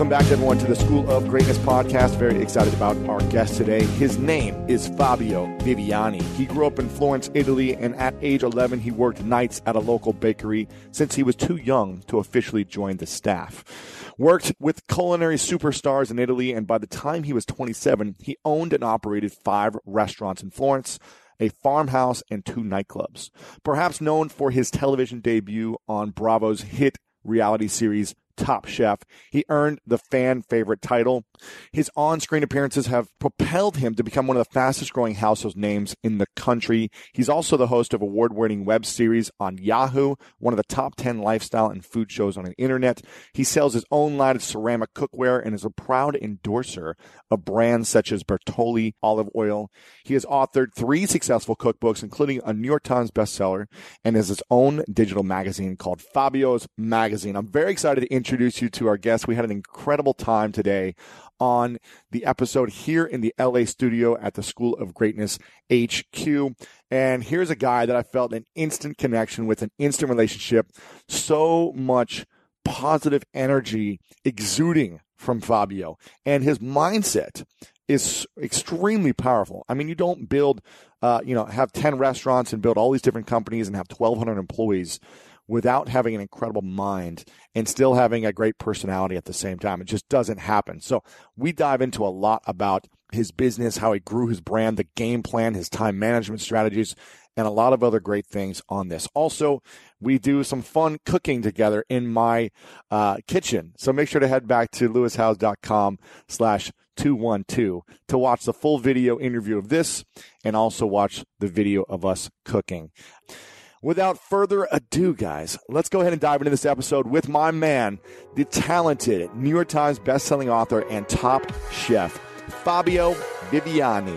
Welcome back, everyone, to the School of Greatness podcast. Very excited about our guest today. His name is Fabio Viviani. He grew up in Florence, Italy, and at age 11, he worked nights at a local bakery since he was too young to officially join the staff. Worked with culinary superstars in Italy, and by the time he was 27, he owned and operated 5 restaurants in Florence, a farmhouse, and 2 nightclubs. Perhaps known for his television debut on Bravo's hit reality series, Top Chef. He earned the fan favorite title. His on-screen appearances have propelled him to become one of the fastest growing household names in the country. He's also the host of award-winning web series on Yahoo, one of the top 10 lifestyle and food shows on the internet. He sells his own line of ceramic cookware and is a proud endorser of brands such as Bertolli olive oil. He has authored 3 successful cookbooks, including a New York Times bestseller, and has his own digital magazine called Fabio's Magazine. I'm very excited to introduce you to our guest. We had an incredible time today on the episode here in the LA studio at the School of Greatness HQ. And here's a guy that I felt an instant connection with, an instant relationship, so much positive energy exuding from Fabio. And his mindset is extremely powerful. I mean, you don't build, have 10 restaurants and build all these different companies and have 1,200 employees without having an incredible mind and still having a great personality at the same time. It just doesn't happen. So we dive into a lot about his business, how he grew his brand, the game plan, his time management strategies, and a lot of other great things on this. Also, we do some fun cooking together in my kitchen. So make sure to head back to lewishouse.com/212 to watch the full video interview of this and also watch the video of us cooking. Without further ado, guys, let's go ahead and dive into this episode with my man, the talented New York Times bestselling author and Top Chef, Fabio Viviani.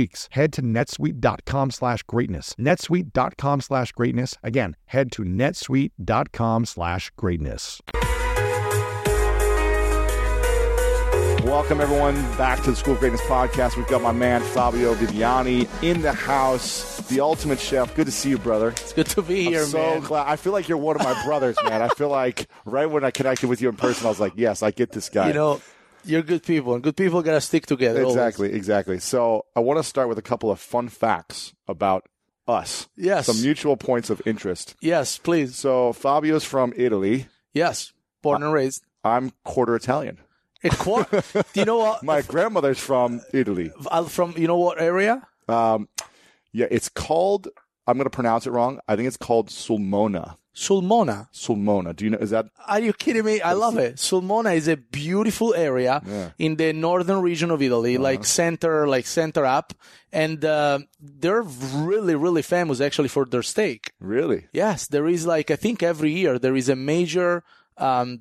weeks. Head to netsuite.com/greatness. netsuite.com/greatness. Again, head to netsuite.com/greatness. Welcome, everyone, back to the School of Greatness podcast. We've got my man, Fabio Viviani, in the house, the ultimate chef. Good to see you, brother. It's good to be here, man. I'm so glad. I feel like you're one of my brothers, man. I feel like right when I connected with you in person, I was like, yes, I get this guy. You know, you're good people, and good people got to stick together. Exactly, always. Exactly. So I want to start with a couple of fun facts about us. Yes. Some mutual points of interest. Yes, please. So Fabio's from Italy. Yes, born and raised. I'm quarter Italian. You know what? My grandmother's from Italy. From, you know what area? Yeah, it's called, I'm going to pronounce it wrong. I think it's called Sulmona. Sulmona. Sulmona. Do you know? Is that? Are you kidding me? I love it. Sulmona is a beautiful area in the northern region of Italy, like center up, and they're really, really famous actually for their steak. Really? Yes, there is I think every year there is a major. Steak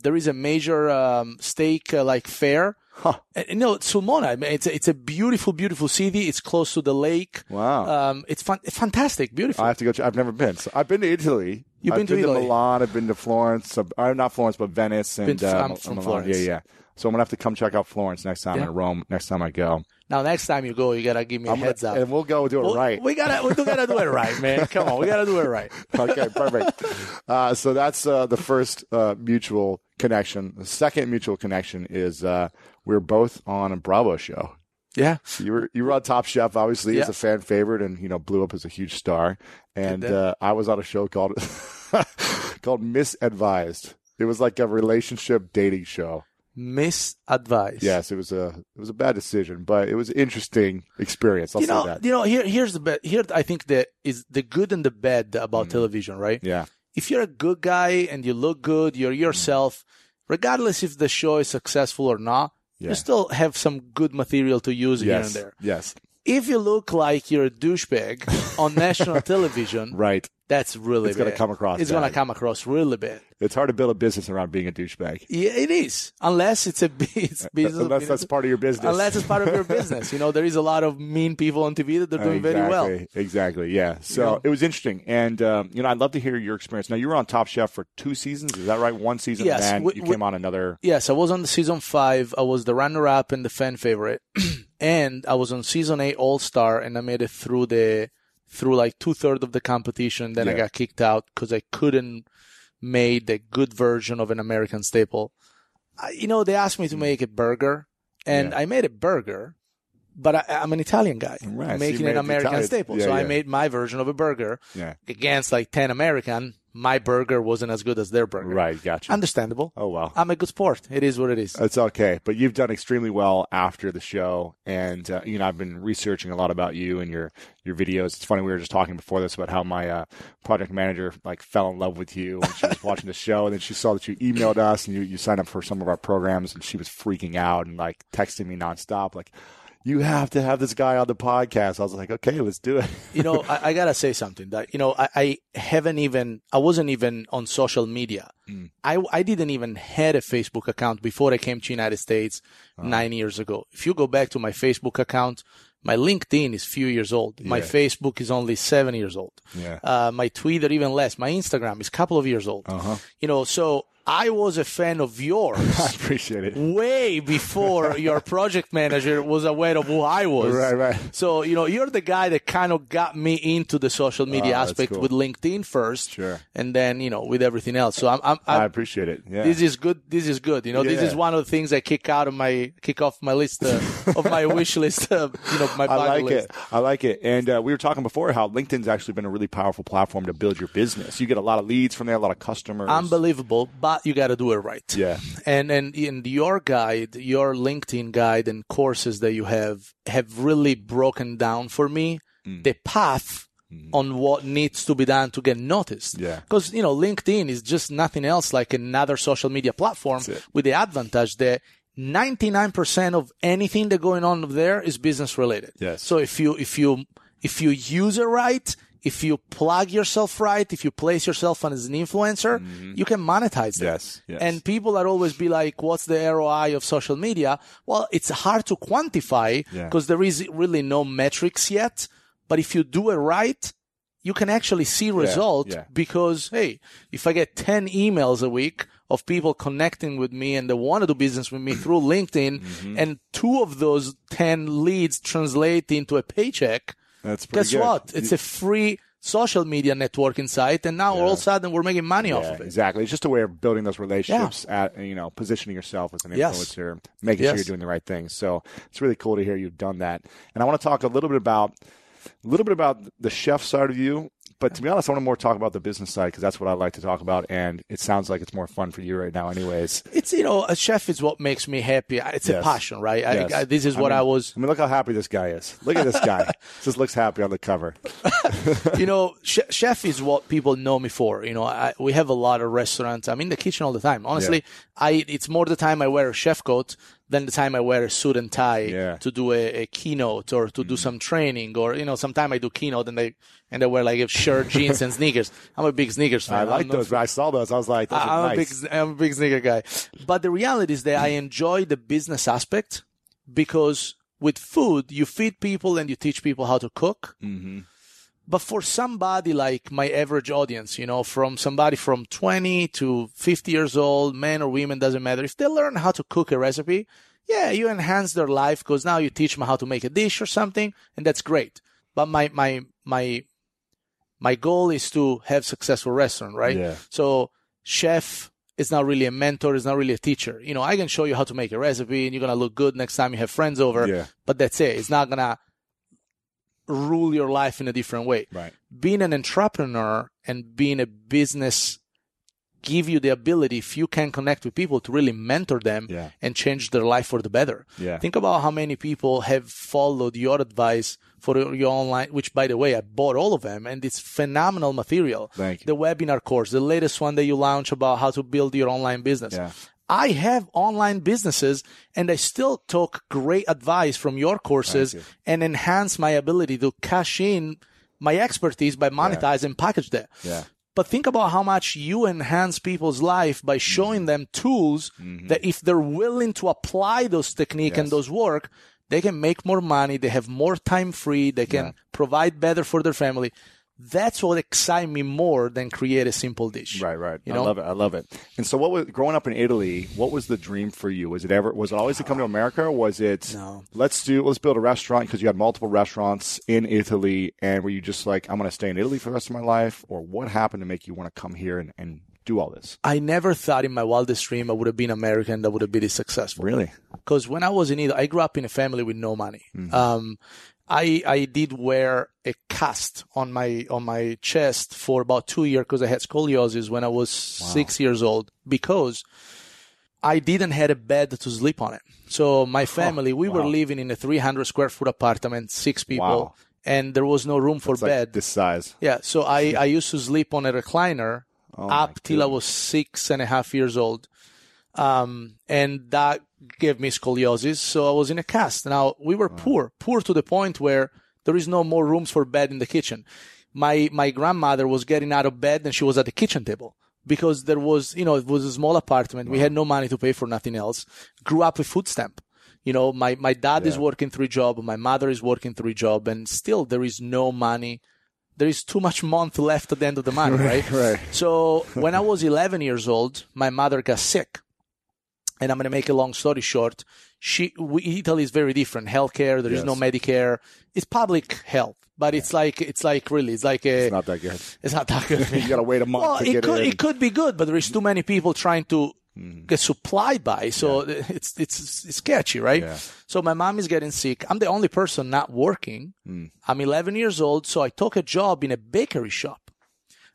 fair. Huh. And, Sulmona. I mean, it's a beautiful, beautiful city. It's close to the lake. Wow. It's fantastic, beautiful. I have to go. I've never been. So I've been to Italy. I've been to Milan. I've been to Florence. Not Florence, but Venice. And I'm from Milan. Florence. Yeah. So I'm gonna have to come check out Florence next time in Rome. Next time I go. Now, next time you go, you gotta give me a heads up, and we'll go do it right. We gotta do it right, man. Come on, we gotta do it right. Okay, perfect. So that's the first mutual connection. The second mutual connection is we're both on a Bravo show. Yeah, you were on Top Chef, obviously, as a fan favorite, and blew up as a huge star. And I was on a show called called Misadvised. It was like a relationship dating show. Misadvised. Yes, it was a bad decision, but it was an interesting experience. I'll say that. Here's the bad. Here I think that is the good and the bad about television, right? Yeah. If you're a good guy and you look good, you're yourself, regardless if the show is successful or not, you still have some good material to use here and there. Yes. If you look like you're a douchebag on national television, right? That's really bad. It's going to come across. It's going to come across really bad. It's hard to build a business around being a douchebag. Yeah, it is. Unless it's a business. Unless that's part of your business. Unless it's part of your business. There is a lot of mean people on TV that they're doing very well. Exactly. Yeah. So it was interesting. And, I'd love to hear your experience. Now, you were on Top Chef for 2 seasons. Is that right? 1 season. Yes, and then you came on another. Yes. I was on the season 5. I was the runner-up and the fan favorite. And I was on season 8 All-Star, and I made it through like 2/3 of the competition. Then I got kicked out because I couldn't make the good version of an American staple. They asked me to make a burger, and I made a burger, but I'm an Italian guy making an American staple. Yeah, so I made my version of a burger against 10 American. My burger wasn't as good as their burger. Right, gotcha. Understandable. Oh, well. I'm a good sport. It is what it is. It's okay. But you've done extremely well after the show. And, I've been researching a lot about you and your videos. It's funny. We were just talking before this about how my project manager, fell in love with you when she was watching the show. And then she saw that you emailed us and you signed up for some of our programs. And she was freaking out and, texting me nonstop, you have to have this guy on the podcast. I was like, okay, let's do it. I got to say something. That, I wasn't even on social media. Mm. I didn't even had a Facebook account before I came to United States 9 years ago. If you go back to my Facebook account, my LinkedIn is few years old. My Facebook is only 7 years old. Yeah. My Twitter, even less. My Instagram is a couple of years old. Uh-huh. So I was a fan of yours. I appreciate it. Way before your project manager was aware of who I was. Right. So, you're the guy that kind of got me into the social media aspect with LinkedIn first. Sure. And then, with everything else. So I appreciate it. Yeah. This is good. This is one of the things I kick off my list of my wish list, my bucket list. I like it. And we were talking before how LinkedIn's actually been a really powerful platform to build your business. You get a lot of leads from there, a lot of customers. Unbelievable. But you got to do it right. Yeah. And in your LinkedIn guide and courses that you have really broken down for me the path on what needs to be done to get noticed. Yeah. Because, LinkedIn is just nothing else like another social media platform with the advantage that 99% of anything that's going on there is business related. Yes. So if you use it right, if you plug yourself right, if you place yourself as an influencer, mm-hmm. you can monetize it. Yes, yes. And people are always be like, what's the ROI of social media? Well, it's hard to quantify because there is really no metrics yet. But if you do it right, you can actually see results because, hey, if I get 10 emails a week of people connecting with me and they want to do business with me through LinkedIn, mm-hmm. and 2 of those 10 leads translate into a paycheck, that's pretty good. Guess what? It's a free social media networking site, and now all of a sudden we're making money off of it. Exactly. It's just a way of building those relationships, at, you know, positioning yourself as an influencer, making sure you're doing the right thing. So it's really cool to hear you've done that. And I want to talk a little bit about the chef side of you, but to be honest, I want to more talk about the business side because that's what I like to talk about, and it sounds like it's more fun for you right now anyways. It's, you know, a chef is what makes me happy. It's a passion, right? Yes. I mean, look how happy this guy is. Look at this guy. Just looks happy on the cover. You know, chef is what people know me for. You know, we have a lot of restaurants. I'm in the kitchen all the time. Honestly, it's more the time I wear a chef coat than the time I wear a suit and tie to do a keynote or to do some training, or, you know, sometimes I do keynote and I wear like a shirt, jeans, and sneakers. I'm a big sneakers fan. I saw those. I was like, those are nice. I'm a big sneaker guy. But the reality is that I enjoy the business aspect because with food, you feed people and you teach people how to cook. Mm-hmm. But for somebody like my average audience, you know, from somebody from 20 to 50 years old, men or women, doesn't matter. If they learn how to cook a recipe, you enhance their life because now you teach them how to make a dish or something, and that's great. But my goal is to have successful restaurant, right? Yeah. So chef is not really a mentor, it's not really a teacher. You know, I can show you how to make a recipe and you're going to look good next time you have friends over, but that's it. It's not going to rule your life in a different way. Right. Being an entrepreneur and being a business give you the ability, if you can connect with people, to really mentor them and change their life for the better. Yeah. Think about how many people have followed your advice for your online, which, by the way, I bought all of them, and it's phenomenal material. Thank you. The webinar course, the latest one that you launched about how to build your online business. Yeah. I have online businesses, and I still took great advice from your courses and enhanced my ability to cash in my expertise by monetizing and package that. Yeah. But think about how much you enhance people's life by showing them tools that if they're willing to apply those techniques and those work, they can make more money, they have more time free, they can provide better for their family. That's what excites me more than create a simple dish. Right, right. You know? I love it. And so, what was growing up in Italy? What was the dream for you? Was it always to come to America? Or was it let's build a restaurant, because you had multiple restaurants in Italy, and were you just like, I'm going to stay in Italy for the rest of my life, or what happened to make you want to come here and do all this? I never thought in my wildest dream I would have been American that would have been successful. Really? Because when I was in Italy, I grew up in a family with no money. Mm-hmm. I did wear a cast on my chest for about 2 years because I had scoliosis when I was 6 years old, because I didn't have a bed to sleep on it. So my family, we were living in a 300 square foot apartment, 6 people, and there was no room for bed. Like this size. Yeah. So I used to sleep on a recliner up till I was 6.5 years old. And that gave me scoliosis, so I was in a cast. Now, we were poor to the point where there is no more rooms for bed in the kitchen. My grandmother was getting out of bed and she was at the kitchen table because there was, you know, it was a small apartment. Wow. We had no money to pay for nothing else. Grew up with food stamp. You know, my dad is working 3 jobs, my mother is working 3 jobs, and still there is no money. There is too much month left at the end of the month, right? Right. So when I was 11 years old, my mother got sick. And I'm going to make a long story short. Italy is very different. Healthcare, there is no Medicare. It's public health, but it's like it's not that good. It's not that good. You got to wait a month to get it in. It could be good, but there is too many people trying to get supplied by. So it's sketchy, right? Yeah. So my mom is getting sick. I'm the only person not working. Mm. I'm 11 years old, so I took a job in a bakery shop.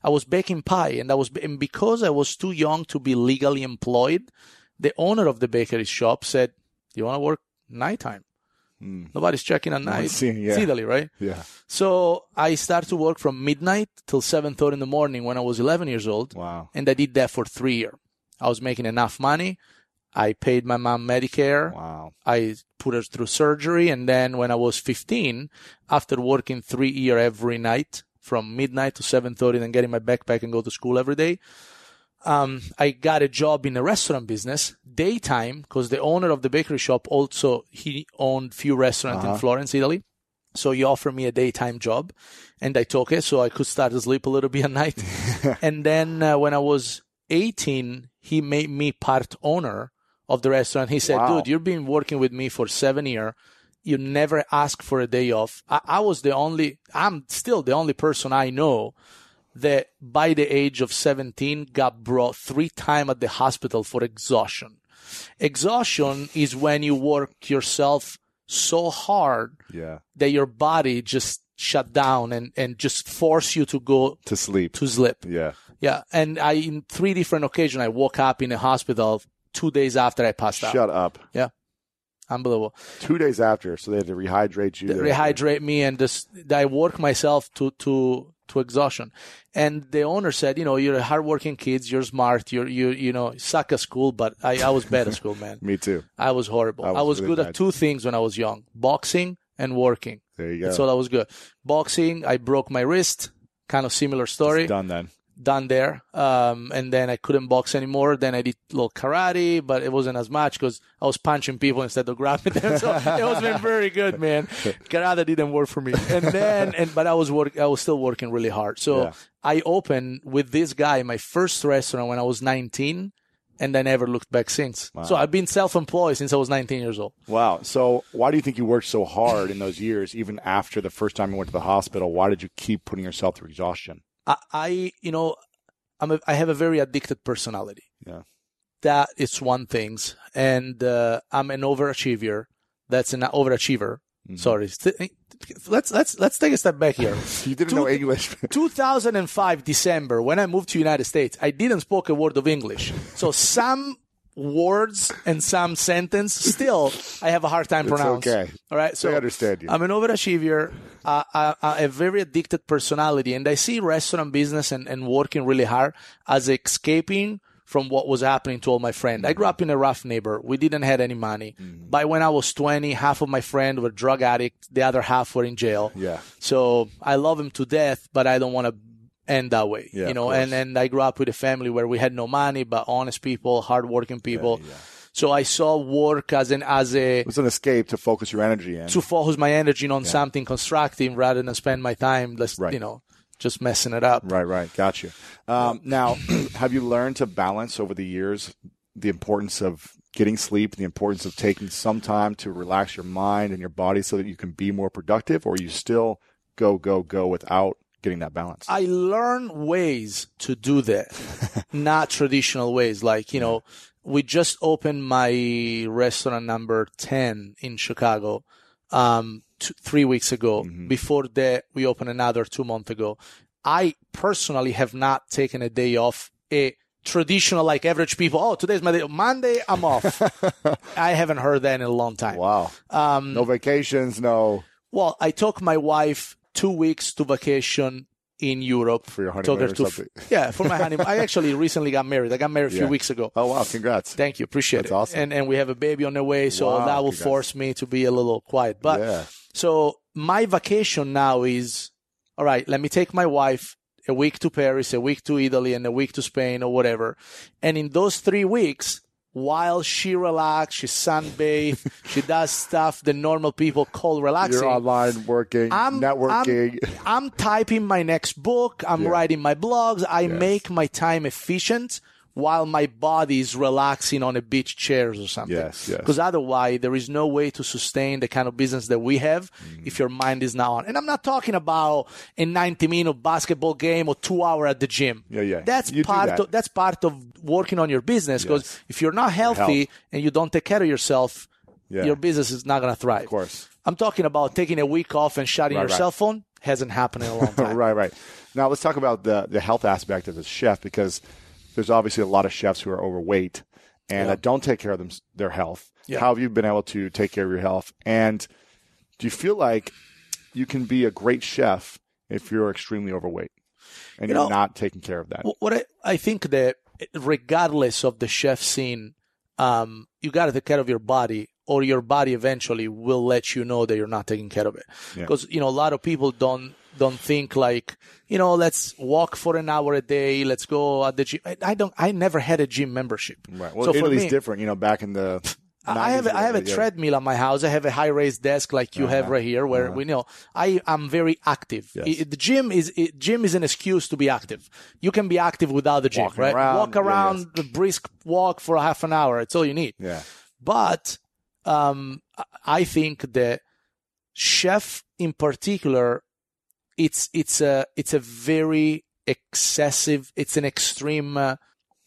I was baking pie, and because I was too young to be legally employed, the owner of the bakery shop said, "Do you want to work nighttime? Nobody's checking at night. It's Italy, right?" Yeah. So I started to work from midnight till 7:30 in the morning when I was 11 years old. Wow. And I did that for 3 years. I was making enough money. I paid my mom Medicare. Wow. I put her through surgery. And then when I was 15, after working 3 years every night from midnight to 7:30 and getting my backpack and go to school every day. I got a job in a restaurant business daytime because the owner of the bakery shop also, he owned few restaurants in Florence, Italy. So he offered me a daytime job and I took it so I could start to sleep a little bit at night. And then when I was 18, he made me part owner of the restaurant. He said, dude, you've been working with me for 7 years. You never ask for a day off. I was the only, I'm still the only person I know that by the age of 17 got brought 3 times at the hospital for exhaustion. Exhaustion is when you work yourself so hard that your body just shut down and just force you to go to sleep. Yeah. And I, in 3 different occasions, I woke up in a hospital 2 days after I passed out. Yeah. Unbelievable. 2 days after. So they had to rehydrate you. Rehydrate me and just, I work myself to exhaustion. And the owner said, you know, you're a hardworking kid. You're smart. You know, suck at school, but I was bad at school, man. Me too. I was horrible. I was really good at 2 things when I was young, boxing and working. There you go. That's all I was good. Boxing, I broke my wrist. Kind of similar story. It's done then. Done there. And then I couldn't box anymore. Then I did a little karate, but it wasn't as much because I was punching people instead of grabbing them. So it wasn't very good, man. Karate didn't work for me. And then, but I was still working really hard. So I opened with this guy, my first restaurant when I was 19 and I never looked back since. Wow. So I've been self-employed since I was 19 years old. Wow. So why do you think you worked so hard in those years, even after the first time you went to the hospital? Why did you keep putting yourself through exhaustion? I have a very addicted personality. Yeah. That is one thing. And I'm an overachiever. Mm-hmm. Sorry. Let's take a step back here. You didn't know English. 2005, December, when I moved to United States, I didn't speak a word of English. So some words and some sentence, still, I have a hard time pronouncing. Okay. All right. So I understand you. I'm an overachiever, a very addicted personality. And I see restaurant business and working really hard as escaping from what was happening to all my friends. Mm-hmm. I grew up in a rough neighborhood. We didn't have any money. Mm-hmm. By when I was 20, half of my friends were drug addicts. The other half were in jail. Yeah. So I love them to death, but I don't want to end that way, you know, and I grew up with a family where we had no money, but honest people, hardworking people. Yeah, yeah. So I saw work it was an escape to focus your energy in. To focus my energy on something constructive rather than spend my time, you know, just messing it up. Right. Gotcha. Now, have you learned to balance over the years the importance of getting sleep, the importance of taking some time to relax your mind and your body so that you can be more productive, or you still go without getting that balance? I learned ways to do that, not traditional ways. Like, you know, we just opened my restaurant number 10 in Chicago 3 weeks ago. Mm-hmm. Before that, we opened another 2 months ago. I personally have not taken a day off, a traditional, like average people. Oh, today's my day. Monday, I'm off. I haven't heard that in a long time. Wow. No vacations, no. Well, I took my wife 2 weeks to vacation in Europe. For your honeymoon or something. For my honeymoon. I actually recently got married. I got married a few weeks ago. Oh, wow. Congrats. Thank you. Appreciate it. That's awesome. And we have a baby on the way, so that will force me to be a little quiet. But so my vacation now is, all right, let me take my wife a week to Paris, a week to Italy, and a week to Spain or whatever. And in those 3 weeks, while she relaxes, she sunbathes, she does stuff that normal people call relaxing. You're online working, networking. I'm typing my next book. I'm writing my blogs. I make my time efficient while my body is relaxing on a beach chair or something. Yes. Because otherwise, there is no way to sustain the kind of business that we have if your mind is not on. And I'm not talking about a 90-minute basketball game or 2 hours at the gym. Yeah. That's part of working on your business. Because if you're not healthy and you don't take care of yourself, your business is not going to thrive. Of course. I'm talking about taking a week off and shutting your cell phone. Hasn't happened in a long time. Right. Now, let's talk about the health aspect of a chef, because there's obviously a lot of chefs who are overweight and that don't take care of their health. Yeah. How have you been able to take care of your health? And do you feel like you can be a great chef if you're extremely overweight and you're not taking care of that? What I think that regardless of the chef scene, you got to take care of your body or your body eventually will let you know that you're not taking care of it. Because, you know, a lot of people don't think like, you know, let's walk for an hour a day. Let's go at the gym. I never had a gym membership. Right. Well, so Italy's different, you know, back in the 90s, I have a treadmill at my house. I have a high raised desk like you have right here where we know I am very active. Yes. The gym is an excuse to be active. You can be active without the gym, right? Walk around, a brisk walk for a half an hour. It's all you need. Yeah. But, I think that chef in particular, it's a very excessive, it's an extreme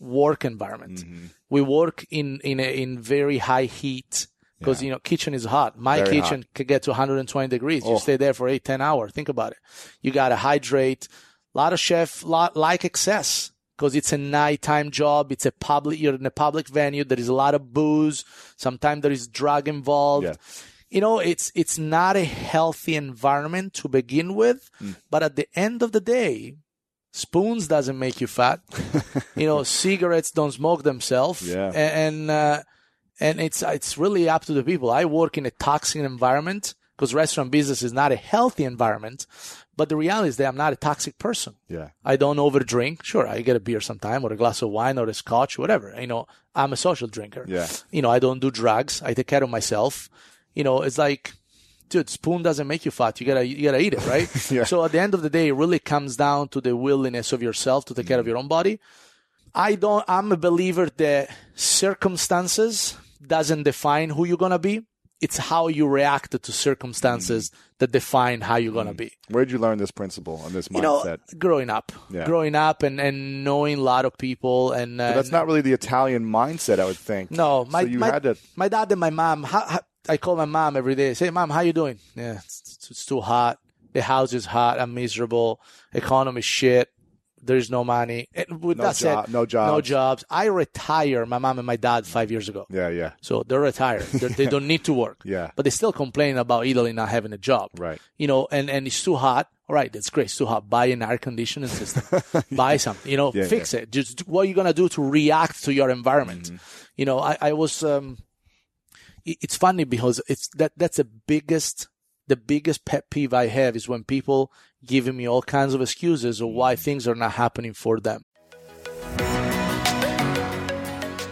work environment. Mm-hmm. We work in very high heat because, you know, kitchen is hot. My very kitchen hot. Can get to 120 degrees. Oh. You stay there for 8-10 hours. Think about it. You got to hydrate. A lot of chefs like excess because it's a nighttime job. It's a public, you're in a public venue. There is a lot of booze. Sometimes there is drug involved. Yeah. You know, it's not a healthy environment to begin with, but at the end of the day, spoons doesn't make you fat. You know, cigarettes don't smoke themselves, and it's really up to the people. I work in a toxic environment because restaurant business is not a healthy environment, but the reality is that I'm not a toxic person. Yeah, I don't overdrink. Sure, I get a beer sometime or a glass of wine or a scotch, whatever. You know, I'm a social drinker. Yeah, you know, I don't do drugs. I take care of myself. You know, it's like, dude, spoon doesn't make you fat. You gotta eat it, right? So at the end of the day, it really comes down to the willingness of yourself to take care of your own body. I'm a believer that circumstances doesn't define who you're gonna be. It's how you react to circumstances that define how you're gonna be. Where did you learn this principle and this mindset? You know, growing up, and knowing a lot of people, and so that's not really the Italian mindset, I would think. No, my dad and my mom. I call my mom every day. I say, Mom, how you doing? Yeah, it's too hot. The house is hot. I'm miserable. Economy shit. There's no money. And with that said, no jobs. I retired my mom and my dad 5 years ago. Yeah. So they're retired. They don't need to work. Yeah. But they still complain about Italy not having a job. Right. You know, and it's too hot. All right, that's great. It's too hot. Buy an air conditioning system. Buy something. You know, fix it. Just what are you going to do to react to your environment? Mm-hmm. You know, I was... It's funny because that's the biggest pet peeve I have is when people giving me all kinds of excuses of why things are not happening for them.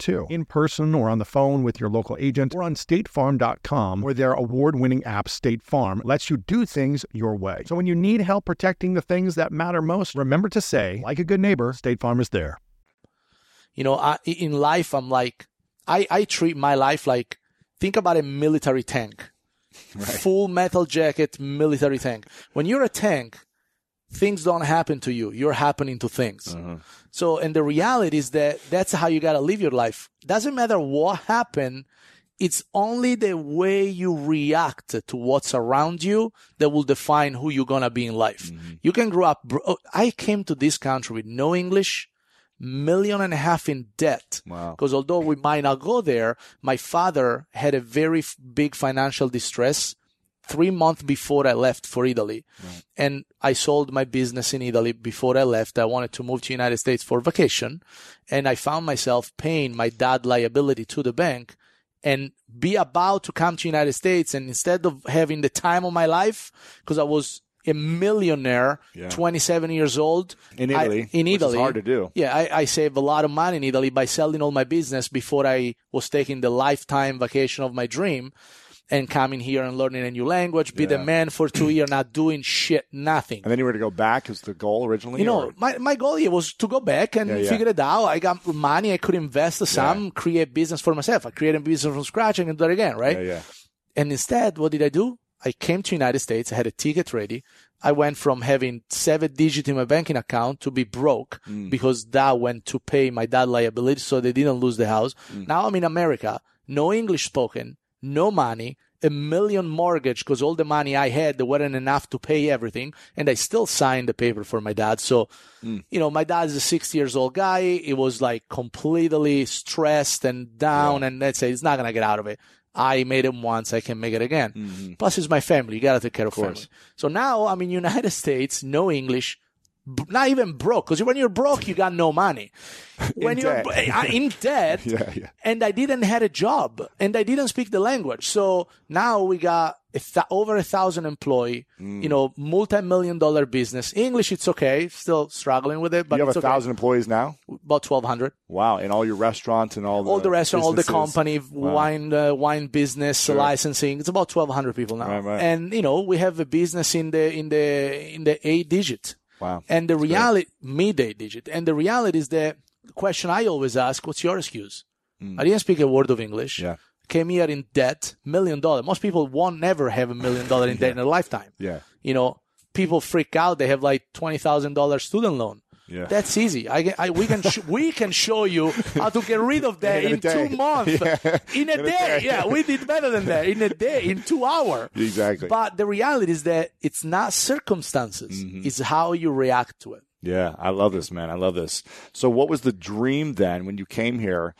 too, in person or on the phone with your local agent, or on statefarm.com, where their award-winning app State Farm lets you do things your way. So when you need help protecting the things that matter most, remember to say, like a good neighbor, State Farm is there. You know, in life, I'm like, I treat my life like, think about a military tank, right? Full metal jacket, military tank. When you're a tank, things don't happen to you. You're happening to things. Uh-huh. So, and the reality is that that's how you got to live your life. Doesn't matter what happened. It's only the way you react to what's around you that will define who you're going to be in life. Mm-hmm. You can grow up. I came to this country with no English, $1.5 million in debt. Wow. Because although we might not go there, my father had a very big financial distress 3 months before I left for Italy. Right. And I sold my business in Italy before I left. I wanted to move to the United States for vacation. And I found myself paying my dad's liability to the bank and be about to come to the United States. And instead of having the time of my life, because I was a millionaire, 27 years old. In Italy. It's hard to do. Yeah, I saved a lot of money in Italy by selling all my business before I was taking the lifetime vacation of my dream and coming here and learning a new language, be the man for 2 years, not doing shit, nothing. And then you were to go back is the goal originally? You know, my goal here was to go back and figure it out. I got money. I could invest some, create business for myself. I created a business from scratch and do that again, right? Yeah. And instead, what did I do? I came to the United States. I had a ticket ready. I went from having 7 digits in my banking account to be broke because that went to pay my dad liability so they didn't lose the house. Now I'm in America. No English spoken. No money, $1 million mortgage because all the money I had, there wasn't enough to pay everything. And I still signed the paper for my dad. So, you know, my dad's a 60 years old guy. It was like completely stressed and down. And let's say he's not going to get out of it. I made it once. I can make it again. Plus, it's my family. You got to take care of family. So now I'm in United States, no English, not even broke. Because when you're broke, you got no money. When you're in debt, and I didn't have a job, and I didn't speak the language. So now we got over 1,000 employee, you know, multi-million-dollar business. English, it's okay. Still struggling with it, but you have 1,000 employees now? About 1,200. Wow. And all your restaurants and all the restaurants, all the company, wine business, licensing. It's about 1,200 people now. Right, right. And, you know, we have a business in the 8 digits. Wow. And the reality, midday digit. And the reality is that the question I always ask, what's your excuse? I didn't speak a word of English. Yeah. Came here in debt, $1 million. Most people won't never have $1 million in debt in their lifetime. Yeah. You know, people freak out. They have like $20,000 student loan. Yeah. That's easy. We can show you how to get rid of that in 2 months. In a day. Yeah, we did better than that. In a day, in 2 hours. Exactly. But the reality is that it's not circumstances. Mm-hmm. It's how you react to it. Yeah, I love this, man. I love this. So what was the dream then when you came here?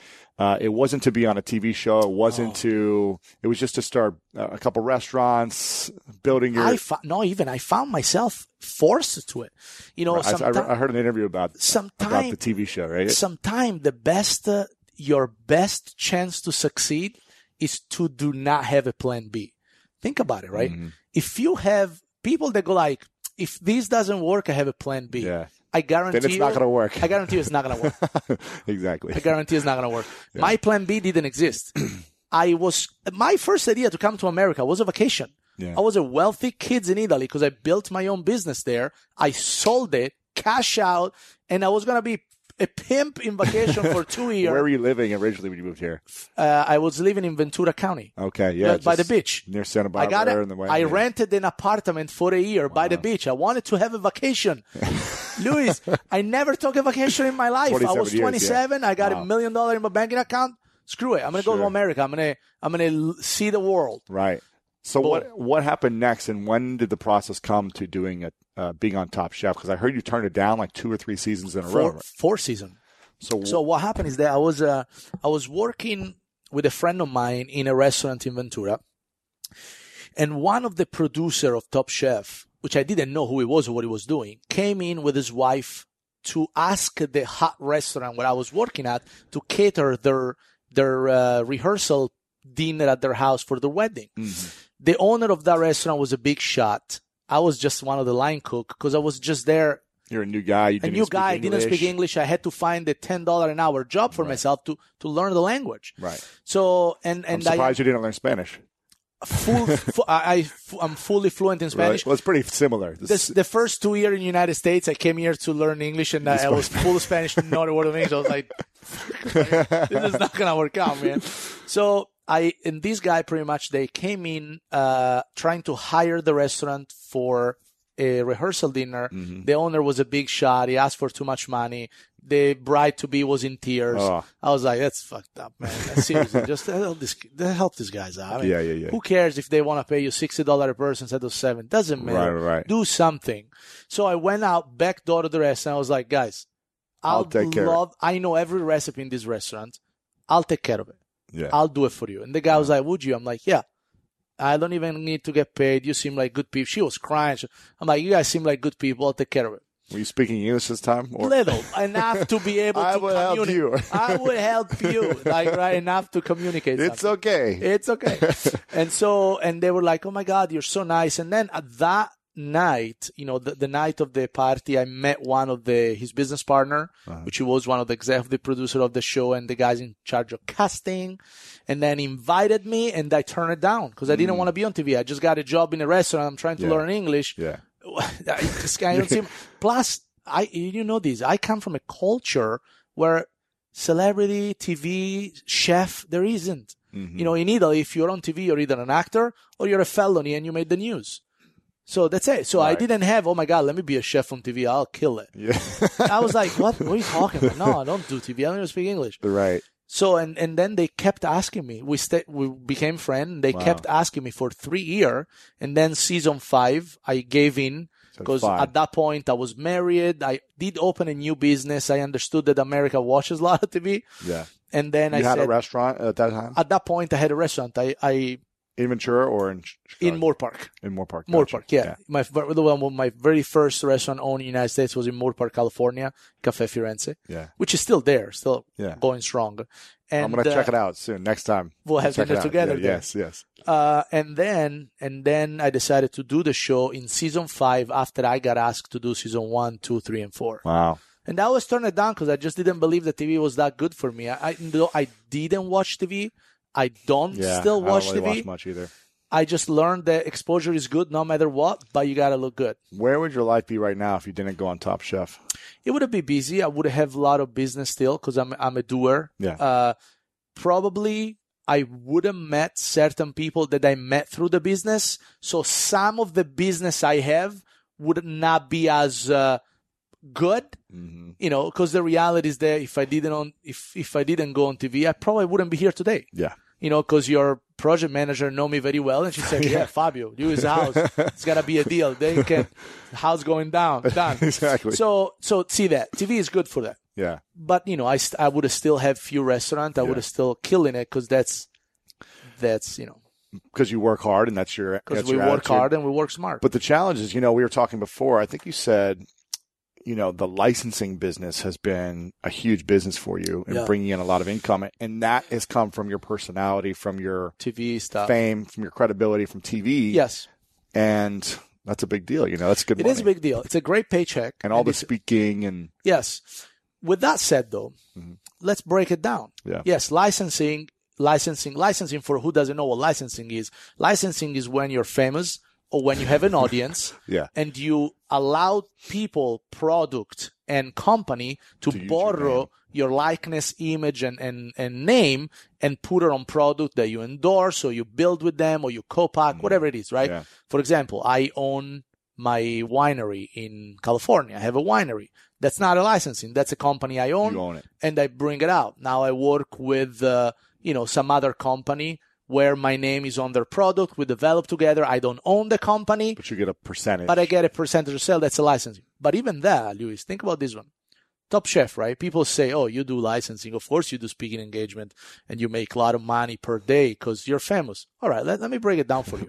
It wasn't to be on a TV show. It was just to start a couple restaurants, building your. I found myself forced to it. You know, I heard an interview about the TV show, right? Sometimes the best, your best chance to succeed is to do not have a plan B. Think about it, right? Mm-hmm. If you have people that go like, if this doesn't work, I have a plan B. Yeah. I guarantee you. Then it's not going to work. I guarantee you it's not going to work. Exactly. I guarantee it's not going to work. Yeah. My plan B didn't exist. My first idea to come to America was a vacation. Yeah. I was a wealthy kid in Italy because I built my own business there. I sold it, cash out, and I was going to be a pimp in vacation for 2 years. Where were you living originally when you moved here? I was living in Ventura County. Okay, yeah. By the beach. Near Santa Barbara. I rented an apartment for a year by the beach. I wanted to have a vacation. Luis, I never took a vacation in my life. I was 27. I got $1 million in my banking account. Screw it. I'm going to go to America. I'm going to see the world. Right. So what happened next, and when did the process come to doing it, being on Top Chef? Because I heard you turned it down like 2 or 3 seasons in a row. Right? 4 seasons. So what happened is that I was working with a friend of mine in a restaurant in Ventura, and one of the producer of Top Chef, which I didn't know who he was or what he was doing, came in with his wife to ask the hot restaurant where I was working at to cater their rehearsal dinner at their house for the wedding. Mm-hmm. The owner of that restaurant was a big shot. I was just one of the line cook because I was just there. You're a new guy. I didn't speak English. I had to find a $10 an hour job for myself to learn the language. Right. So, and I'm surprised you didn't learn Spanish. I'm fully fluent in Spanish. Right. Well, it's pretty similar. The first 2 years in the United States, I came here to learn English, and I was full Spanish, not a word of English. I was like, this is not going to work out, man. So and this guy pretty much, they came in trying to hire the restaurant for a rehearsal dinner. Mm-hmm. The owner was a big shot. He asked for too much money. The bride-to-be was in tears. Oh. I was like, that's fucked up, man. Seriously, just help these guys out. I mean, yeah. Who cares if they want to pay you $60 a person instead of $7? Doesn't matter. Right. Do something. So I went out back door to the restaurant. I was like, guys, I'll take care of it. I know every recipe in this restaurant. I'll take care of it. Yeah. I'll do it for you. And the guy was like, would you? I'm like, yeah. I don't even need to get paid. You seem like good people. She was crying. I'm like, you guys seem like good people. I'll take care of it. Were you speaking English this time? Or? Little. Enough to be able to communicate. I will help you. Like, right? Enough to communicate. It's something. Okay. It's okay. And they were like, oh my God, you're so nice. And then at that night, the night of the party, I met one of his business partner, which was one of the executive producer of the show and the guys in charge of casting. And then invited me, and I turned it down because I didn't want to be on TV. I just got a job in a restaurant. I'm trying to learn English. Yeah. I don't see. Plus, I come from a culture where celebrity, TV, chef, there isn't. Mm-hmm. In Italy, if you're on TV, you're either an actor or you're a felony and you made the news. So that's it. So right. I didn't have, oh my God, let me be a chef on TV. I'll kill it. Yeah. I was like, what are you talking about? No, I don't do TV. I don't even speak English. Right. So, and then they kept asking me. We became friends. They kept asking me for 3 years. And then season 5, I gave in because at that point I was married. I did open a new business. I understood that America watches a lot of TV. Yeah. And then I had a restaurant at that time? At that point, I had a restaurant. I in Ventura or in Chicago? In Moorpark. In Moorpark. Gotcha. Moorpark, yeah. My very first restaurant owned in the United States was in Moorpark, California, Café Firenze, which is still there, going strong. And I'm going to check it out soon, next time. We'll have dinner together. Yeah, yes. And then I decided to do the show in season 5 after I got asked to do season 1, 2, 3, and 4. Wow. And I was turned it down because I just didn't believe that TV was that good for me. I didn't watch TV. I don't still watch TV. I don't really watch much either. I just learned that exposure is good no matter what, but you got to look good. Where would your life be right now if you didn't go on Top Chef? It would have been busy. I would have a lot of business still because I'm a doer. Yeah. Probably I would have met certain people that I met through the business. So some of the business I have would not be as good, because the reality is that if I didn't go on TV, I probably wouldn't be here today. Yeah. Because your project manager know me very well, and she said, yeah, Fabio, do his house. It's got to be a deal. They can house going down. Done. Exactly. So see that. TV is good for that. Yeah. But, I would have still have few restaurants. I would have still killing it because that's. Because you work hard and that's your attitude. Because we work hard and we work smart. But the challenge is, we were talking before, I think you said, the licensing business has been a huge business for you and bringing in a lot of income. And that has come from your personality, from your TV stuff, fame, from your credibility, from TV. Yes. And that's a big deal. That's good money. It is a big deal. It's a great paycheck. And all the speaking and... Yes. With that said, though, let's break it down. Yeah. Yes, licensing for who doesn't know what licensing is. Licensing is when you're famous or when you have an audience and you allow people, product, and company to borrow your likeness, image, and name and put it on product that you endorse or you build with them or you co-pack, whatever it is, right? Yeah. For example, I own my winery in California. I have a winery. That's not a licensing. That's a company I own. You own it. And I bring it out. Now I work with some other company where my name is on their product, we develop together. I don't own the company. But you get a percentage. But I get a percentage of sale. That's a licensing. But even that, Lewis, think about this one. Top Chef, right? People say, oh, you do licensing. Of course you do speaking engagement, and you make a lot of money per day because you're famous. All right, let me break it down for you.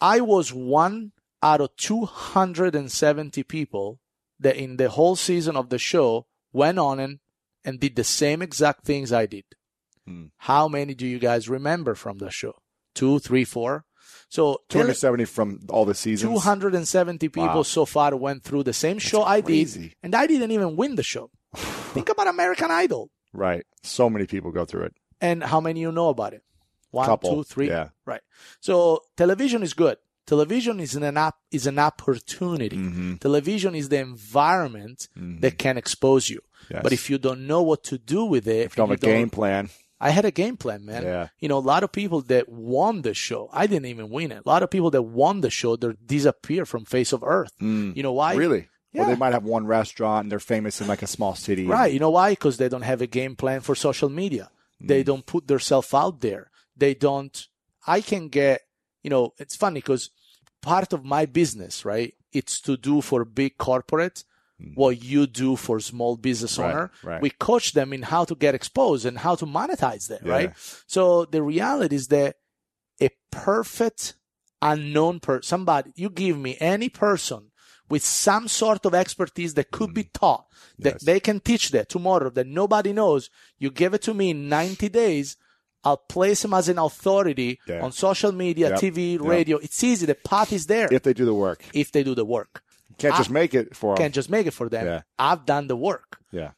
I was one out of 270 people that in the whole season of the show went on and did the same exact things I did. How many do you guys remember from the show? 2, 3, 4. So 270 from all the seasons. 270 people so far went through the same show I did, and I didn't even win the show. Think about American Idol. Right. So many people go through it. And how many you know about it? One, couple. Two, three. Yeah. Right. So television is good. Television is an opportunity. Mm-hmm. Television is the environment mm-hmm. that can expose you. Yes. But if you don't know what to do with it, if you don't have a game plan. I had a game plan, man. Yeah. You know, a lot of people that won the show, I didn't even win it. A lot of people that won the show, they disappear from face of earth. Mm. You know why? Really? Yeah. Well, they might have one restaurant and they're famous in like a small city. Right. You know why? Because they don't have a game plan for social media. Mm. They don't put themselves out there. They don't. I can get, you know, it's funny because part of my business, right, it's to do for big corporate what you do for small business owner. Right. We coach them in how to get exposed and how to monetize that, yeah. right? So the reality is that a perfect unknown person, somebody, you give me any person with some sort of expertise that could be taught, that yes. they can teach that tomorrow, that nobody knows, you give it to me in 90 days, I'll place him as an authority yeah. on social media, yep. TV, yep. radio. It's easy. The path is there. If they do the work. If they do the work. Can't just make it for them. Can't just make it for them. Yeah. I've done the work. Yeah.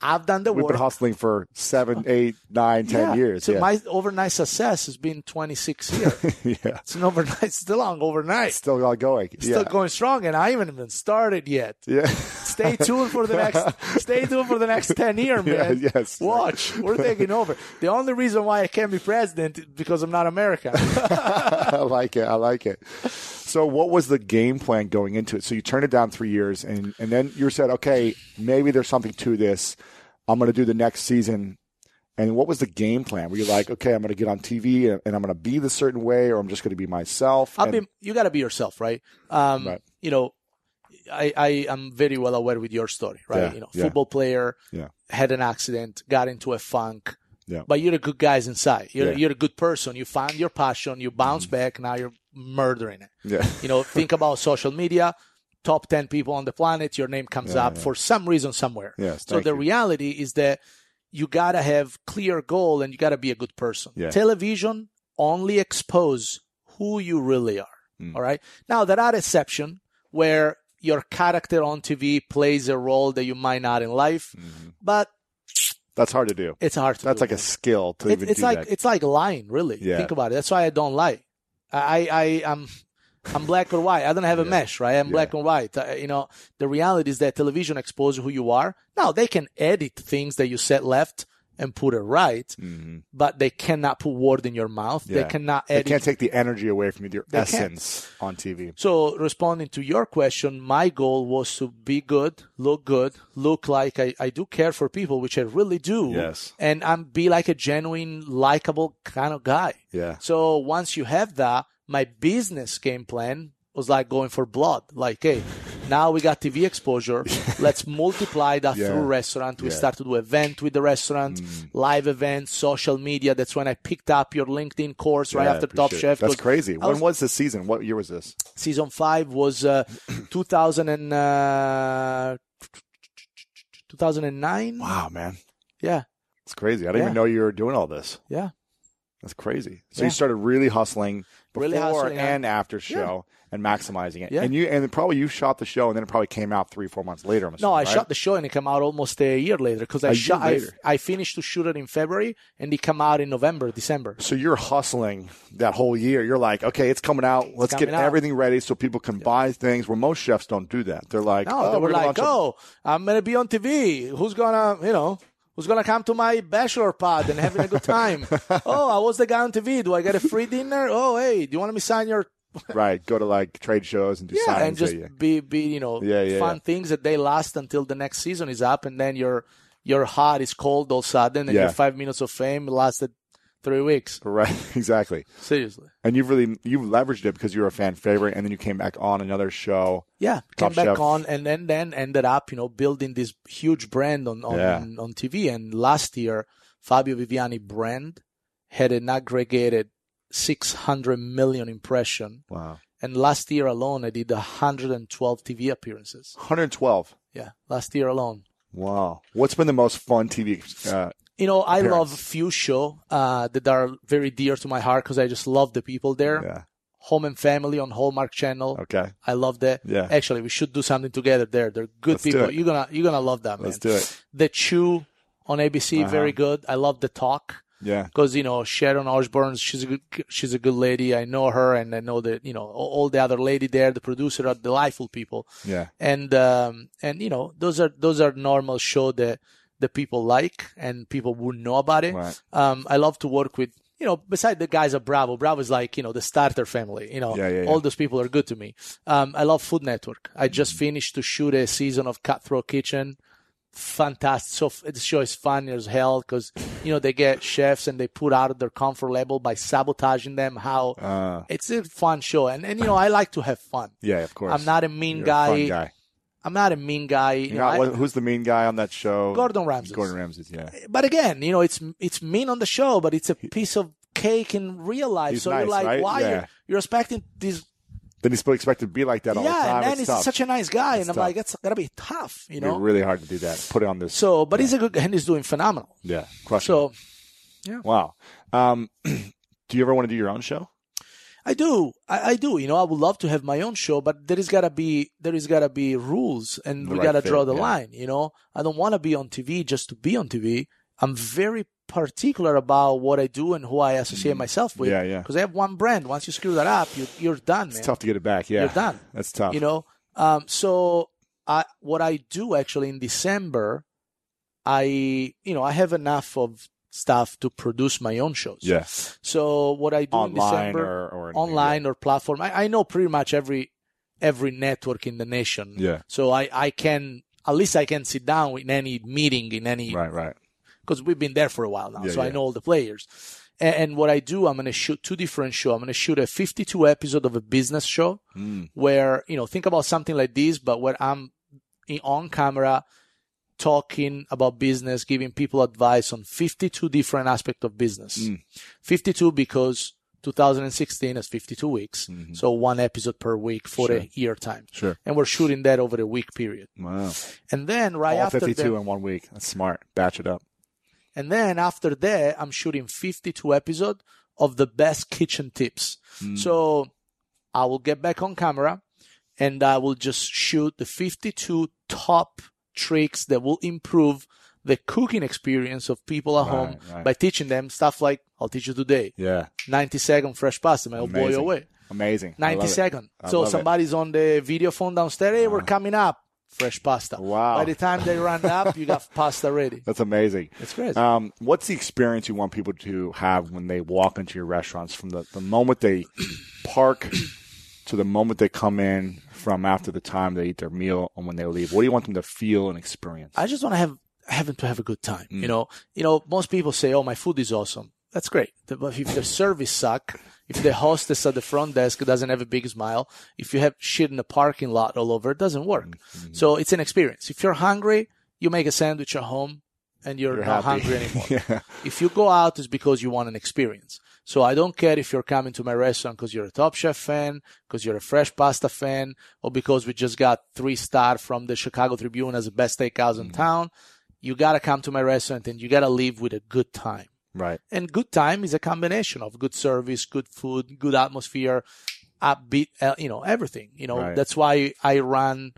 I've done the work. We've been hustling for 7, 8, 9, 10 years. So my overnight success has been 26 years. yeah. It's an overnight. It's still long overnight. It's still going. It's still going strong, and I haven't even started yet. Yeah. Stay tuned for the next. Stay tuned for the next 10 years, man. Yeah, yes. Watch. We're taking over. The only reason why I can't be president is because I'm not American. I like it. I like it. So what was the game plan going into it? So you turned it down 3 years, and then you said, okay, maybe there's something to this. I'm going to do the next season. And what was the game plan? Were you like, okay, I'm going to get on TV, and I'm going to be the certain way, or I'm just going to be myself? You got to be yourself, right? Right. You know, I am very well aware with your story, right? Yeah, you know, football player, had an accident, got into a funk. Yeah. But you're a good guy inside. You're a good person. You found your passion. You bounce back. Now you're murdering it. Yeah. You know, think about social media. Top 10 people on the planet. Your name comes up for some reason somewhere. Yes, so the reality is that you got to have clear goal and you got to be a good person. Yeah. Television only expose who you really are. Mm. All right. Now, there are exceptions where your character on TV plays a role that you might not in life. Mm-hmm. But that's hard to do. It's hard to do. That's like a skill to even do that. It's like lying, really. Yeah. Think about it. That's why I don't lie. I'm black or white. I don't have a mesh, right? I'm black and white. You know, the reality is that television exposes who you are. Now, they can edit things that you said left and put it right, but they cannot put word in your mouth. Yeah. They cannot edit. They can't take the energy away from you, your essence on TV. So responding to your question, my goal was to be good, look like I do care for people, which I really do. Yes. And I'm be like a genuine, likable kind of guy. Yeah. So once you have that, my business game plan was like going for blood. Like, hey, now we got TV exposure. Let's multiply that through restaurant. We start to do event with the restaurant, live events, social media. That's when I picked up your LinkedIn course right after Top Chef. That's crazy. When was the season? What year was this? Season 5 was 2009. Wow, man. Yeah. It's crazy. I didn't even know you were doing all this. Yeah. That's crazy. So you started really hustling before and after show and maximizing it. Yeah. And you shot the show and then it probably came out 3-4 months later. I shot the show and it came out almost a year later because I finished to shoot it in February and it came out in November, December. So you're hustling that whole year. You're like, okay, it's coming out. Let's get everything ready so people can buy things. Where most chefs don't do that. They're like, I'm going to be on TV. Who's going to, you know. Who's going to come to my bachelor pod and having a good time? Oh, I was the guy on TV. Do I get a free dinner? Oh, hey, do you want me to sign your... Right, go to like trade shows and do signs. Yeah, and just be you know, fun things that they last until the next season is up. And then your heart is cold all of a sudden and your 5 minutes of fame lasted 3 weeks. Right, exactly. Seriously. And you've leveraged it because you were a fan favorite and then you came back on another show. Yeah, Top Chef. Back on and then ended up, you know, building this huge brand on TV. And last year, Fabio Viviani brand had an aggregated 600 million impression. Wow. And last year alone, I did 112 TV appearances. 112? Yeah, last year alone. Wow. What's been the most fun TV you know, I love few shows that are very dear to my heart because I just love the people there. Yeah. Home and Family on Hallmark Channel. Okay. I love that. Yeah. Actually, we should do something together there. They're good people. You're gonna love that, man. Let's do it. The Chew on ABC, very good. I love The Talk. Yeah. Because, you know, Sharon Osbourne, she's a good lady. I know her, and I know that, you know, all the other lady there, the producer, are delightful people. Yeah. And you know, those are normal show that people like, and people would know about it. Right. I love to work with, you know, beside the guys at Bravo. Bravo is like, you know, the starter family. You know, all those people are good to me. I love Food Network. I just finished to shoot a season of Cutthroat Kitchen. Fantastic. So the show is fun as hell because, you know, they get chefs and they put out of their comfort level by sabotaging them. It's a fun show. And, you know, I like to have fun. Yeah, of course. I'm not a mean guy. You're a fun guy. I'm not a mean guy. Who's the mean guy on that show? Gordon Ramsay, yeah. But again, you know, it's mean on the show, but it's a piece of cake in real life. He's so nice, you're like, right? Why? Yeah. You're expecting this. Then he's expected to be like that all the time. Yeah, and he's such a nice guy, like, that's gotta be tough, you know. It'd be really hard to do that. Put it on this. So, but he's a good guy, and he's doing phenomenal. Yeah, crushing. So, yeah. Wow. Do you ever want to do your own show? I do. I do. You know, I would love to have my own show, but there is gotta be rules, and we gotta draw the line. You know, I don't want to be on TV just to be on TV. I'm very particular about what I do and who I associate myself with. Yeah, yeah. Because I have one brand. Once you screw that up, you're done, man. It's tough to get it back. Yeah, you're done. That's tough. You know. So what I do actually in December, I have enough of stuff to produce my own shows. Yes. So what I do online in December, or online or platform, I know pretty much every network in the nation. Yeah. So I can sit down in any meeting in any right because we've been there for a while now. Yeah, so I know all the players. And what I do, I'm going to shoot two different shows. I'm going to shoot a 52 episode of a business show where, you know, think about something like this, but where I'm on camera talking about business, giving people advice on 52 different aspects of business. 52 because 2016 has 52 weeks. Mm-hmm. So one episode per week for a year time. Sure. And we're shooting that over a week period. Wow. And then after 52 in 1 week. That's smart. Batch it up. And then after that, I'm shooting 52 episodes of the best kitchen tips. Mm. So I will get back on camera and I will just shoot the 52 top tricks that will improve the cooking experience of people at home by teaching them stuff like, I'll teach you today. Yeah. 90-second fresh pasta. It'll blow you away. Amazing. 90 seconds. So somebody's on the video phone downstairs. Hey, we're coming up. Fresh pasta. Wow. By the time they run up, you got pasta ready. That's amazing. It's crazy. What's the experience you want people to have when they walk into your restaurants from the moment they park to the moment they come in, from after the time they eat their meal and when they leave? What do you want them to feel and experience? I just want to have a good time. Mm. You know, most people say, oh, my food is awesome. That's great. But if the service sucks, if the hostess at the front desk doesn't have a big smile, if you have shit in the parking lot all over, it doesn't work. Mm-hmm. So it's an experience. If you're hungry, you make a sandwich at home and you're not hungry anymore. Yeah. If you go out, it's because you want an experience. So I don't care if you're coming to my restaurant because you're a Top Chef fan, because you're a fresh pasta fan, or because we just got 3-star from the Chicago Tribune as the best steakhouse in town. You got to come to my restaurant and you got to leave with a good time. Right. And good time is a combination of good service, good food, good atmosphere, upbeat, you know, everything. You know, that's why I run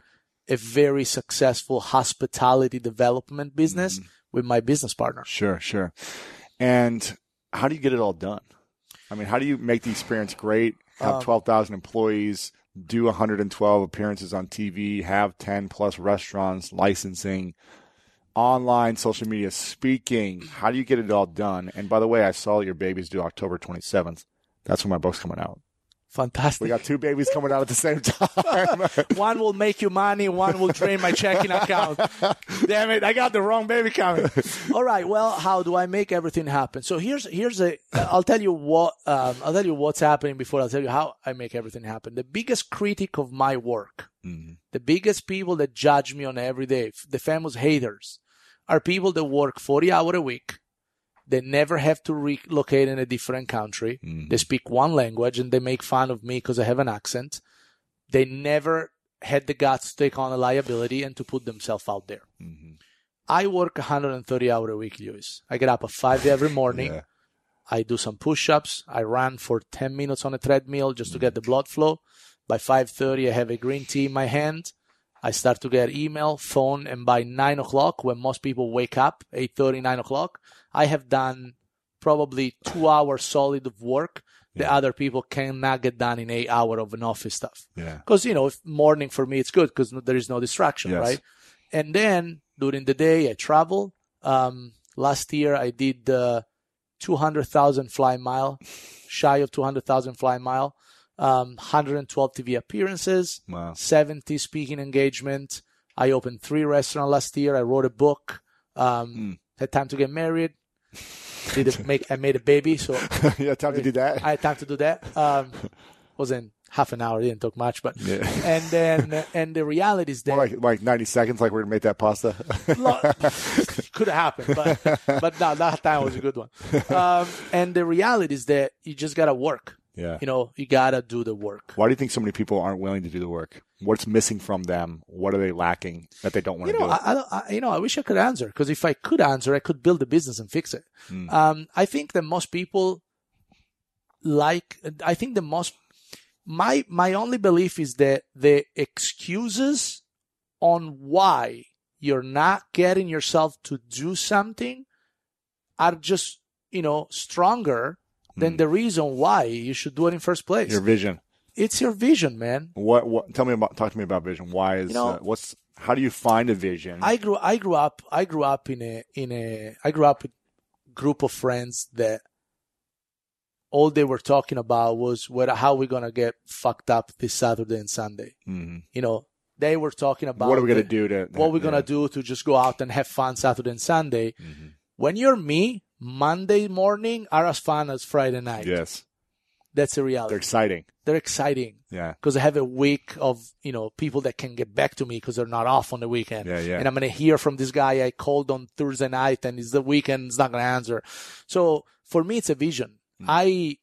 a very successful hospitality development business with my business partner. Sure, sure. And how do you get it all done? I mean, how do you make the experience great, have 12,000 employees, do 112 appearances on TV, have 10-plus restaurants, licensing, online, social media, speaking? How do you get it all done? And by the way, I saw your babies do October 27th. That's when my book's coming out. Fantastic. We got 2 babies coming out at the same time. One will make you money. One will drain my checking account. Damn it. I got the wrong baby coming. All right. Well, how do I make everything happen? So here's I'll tell you what, I'll tell you what's happening before I'll tell you how I make everything happen. The biggest critic of my work, the biggest people that judge me on every day, the famous haters, are people that work 40 hours a week. They never have to relocate in a different country. They speak one language and they make fun of me because I have an accent. They never had the guts to take on a liability and to put themselves out there. I work 130 hours a week, Lewis. I get up at 5 every morning. I do some push-ups. I run for 10 minutes on a treadmill just to get the blood flow. By 5:30, I have a green tea in my hand. I start to get email, phone, and by 9 o'clock, when most people wake up, 8:30, 9 o'clock, I have done probably 2 hours solid of work that other people cannot get done in 8 hours of an office stuff. Because, you know, if morning for me, it's good because there is no distraction, right? And then during the day, I travel. Last year, I did 200,000 fly mile, shy of 200,000 fly mile, 112 TV appearances, 70 speaking engagement. I opened 3 restaurants last year. I wrote a book. Had time to get married. I made a baby, so I had time to do that. Wasn't half an hour, didn't talk much, but and the reality is that like 90 seconds, like we're gonna make that pasta. Could have happened, but no, that time was a good one. And the reality is that you just gotta work. Yeah, you know, you gotta do the work. Why do you think so many people aren't willing to do the work? What's missing from them? What are they lacking that they don't want to do? I wish I could answer, because if I could answer, I could build a business and fix it. I think that most people my only belief is that the excuses on why you're not getting yourself to do something are just, you know, stronger than the reason why you should do it in first place. Your vision. It's your vision, man. What? Talk to me about vision. Why is how do you find a vision? I grew up with a group of friends that all they were talking about was how we're gonna get fucked up this Saturday and Sunday. Mm-hmm. You know, they were talking about what are we gonna do to what we're gonna do to just go out and have fun Saturday and Sunday. Mm-hmm. When you're me, Monday morning are as fun as Friday night. Yes. That's the reality. They're exciting. Yeah. Because I have a week of, you know, people that can get back to me because they're not off on the weekend. Yeah, yeah. And I'm going to hear from this guy I called on Thursday night and it's the weekend. It's not going to answer. So for me, it's a vision. I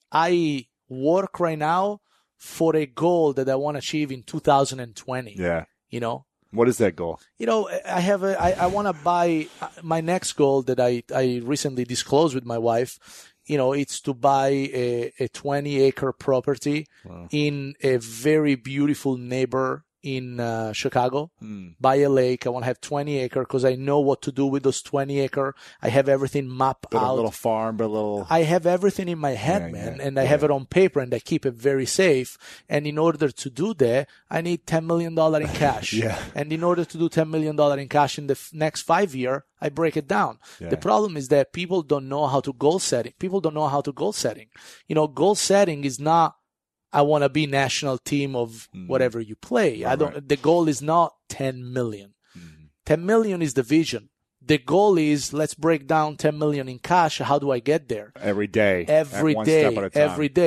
work right now for a goal that I want to achieve in 2020. Yeah. You know? What is that goal? You know, I want to buy my next goal that I recently disclosed with my wife. You know, it's to buy a 20-acre property in a very beautiful neighbor in Chicago by a lake. I want to have 20-acre because I know what to do with those 20-acre. I have everything mapped out. I have everything in my head, and I have it on paper, and I keep it very safe. And in order to do that, I need $10 million in cash. And in order to do $10 million in cash in the next 5 years, I break it down. Yeah. The problem is that people don't know how to goal setting. You know, goal setting is not, I want to be national team of whatever you play. The goal is not 10 million. 10 million is the vision. The goal is, let's break down 10 million in cash. How do I get there? Every day.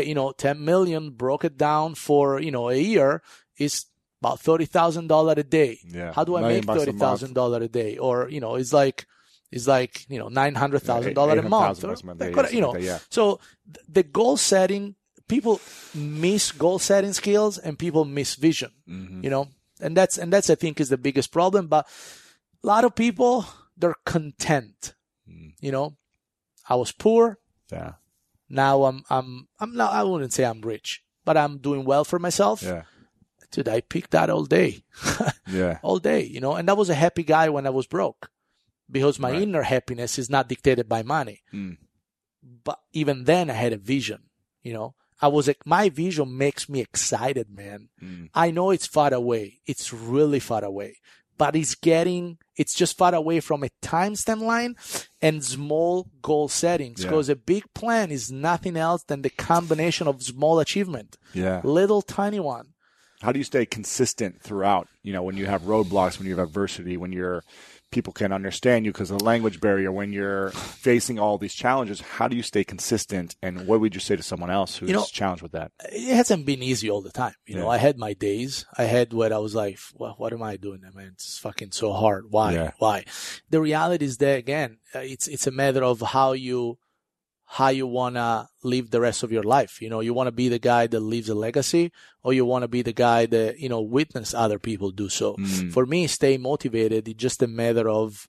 You know, 10 million broke it down for, you know, a year is about $30,000 a day. Yeah. How do I make $30,000 a day? Or, you know, it's like, you know, $900,000 a month. So the goal setting, people miss goal setting skills and people miss vision, you know, and that's I think is the biggest problem. But a lot of people, they're content, you know. I was poor. Yeah. Now I'm not. I wouldn't say I'm rich, but I'm doing well for myself. Yeah. Dude, I picked that all day. All day, you know. And I was a happy guy when I was broke, because my inner happiness is not dictated by money. But even then, I had a vision, you know. I was like, my vision makes me excited, man. I know it's far away. It's really far away. But it's just far away from a time stamp line and small goal settings. Because a big plan is nothing else than the combination of small achievement. Yeah. Little tiny one. How do you stay consistent throughout? You know, when you have roadblocks, when you have adversity, when people can understand you because of the language barrier, when you're facing all these challenges, how do you stay consistent? And what would you say to someone else who's challenged with that? It hasn't been easy all the time. You know, I had my days. I had where I was like, well, what am I doing? I mean, it's fucking so hard. Why? The reality is that, again, it's a matter of how you want to live the rest of your life. You know, you want to be the guy that leaves a legacy, or you want to be the guy that, you know, witness other people do so. For me, stay motivated. It's just a matter of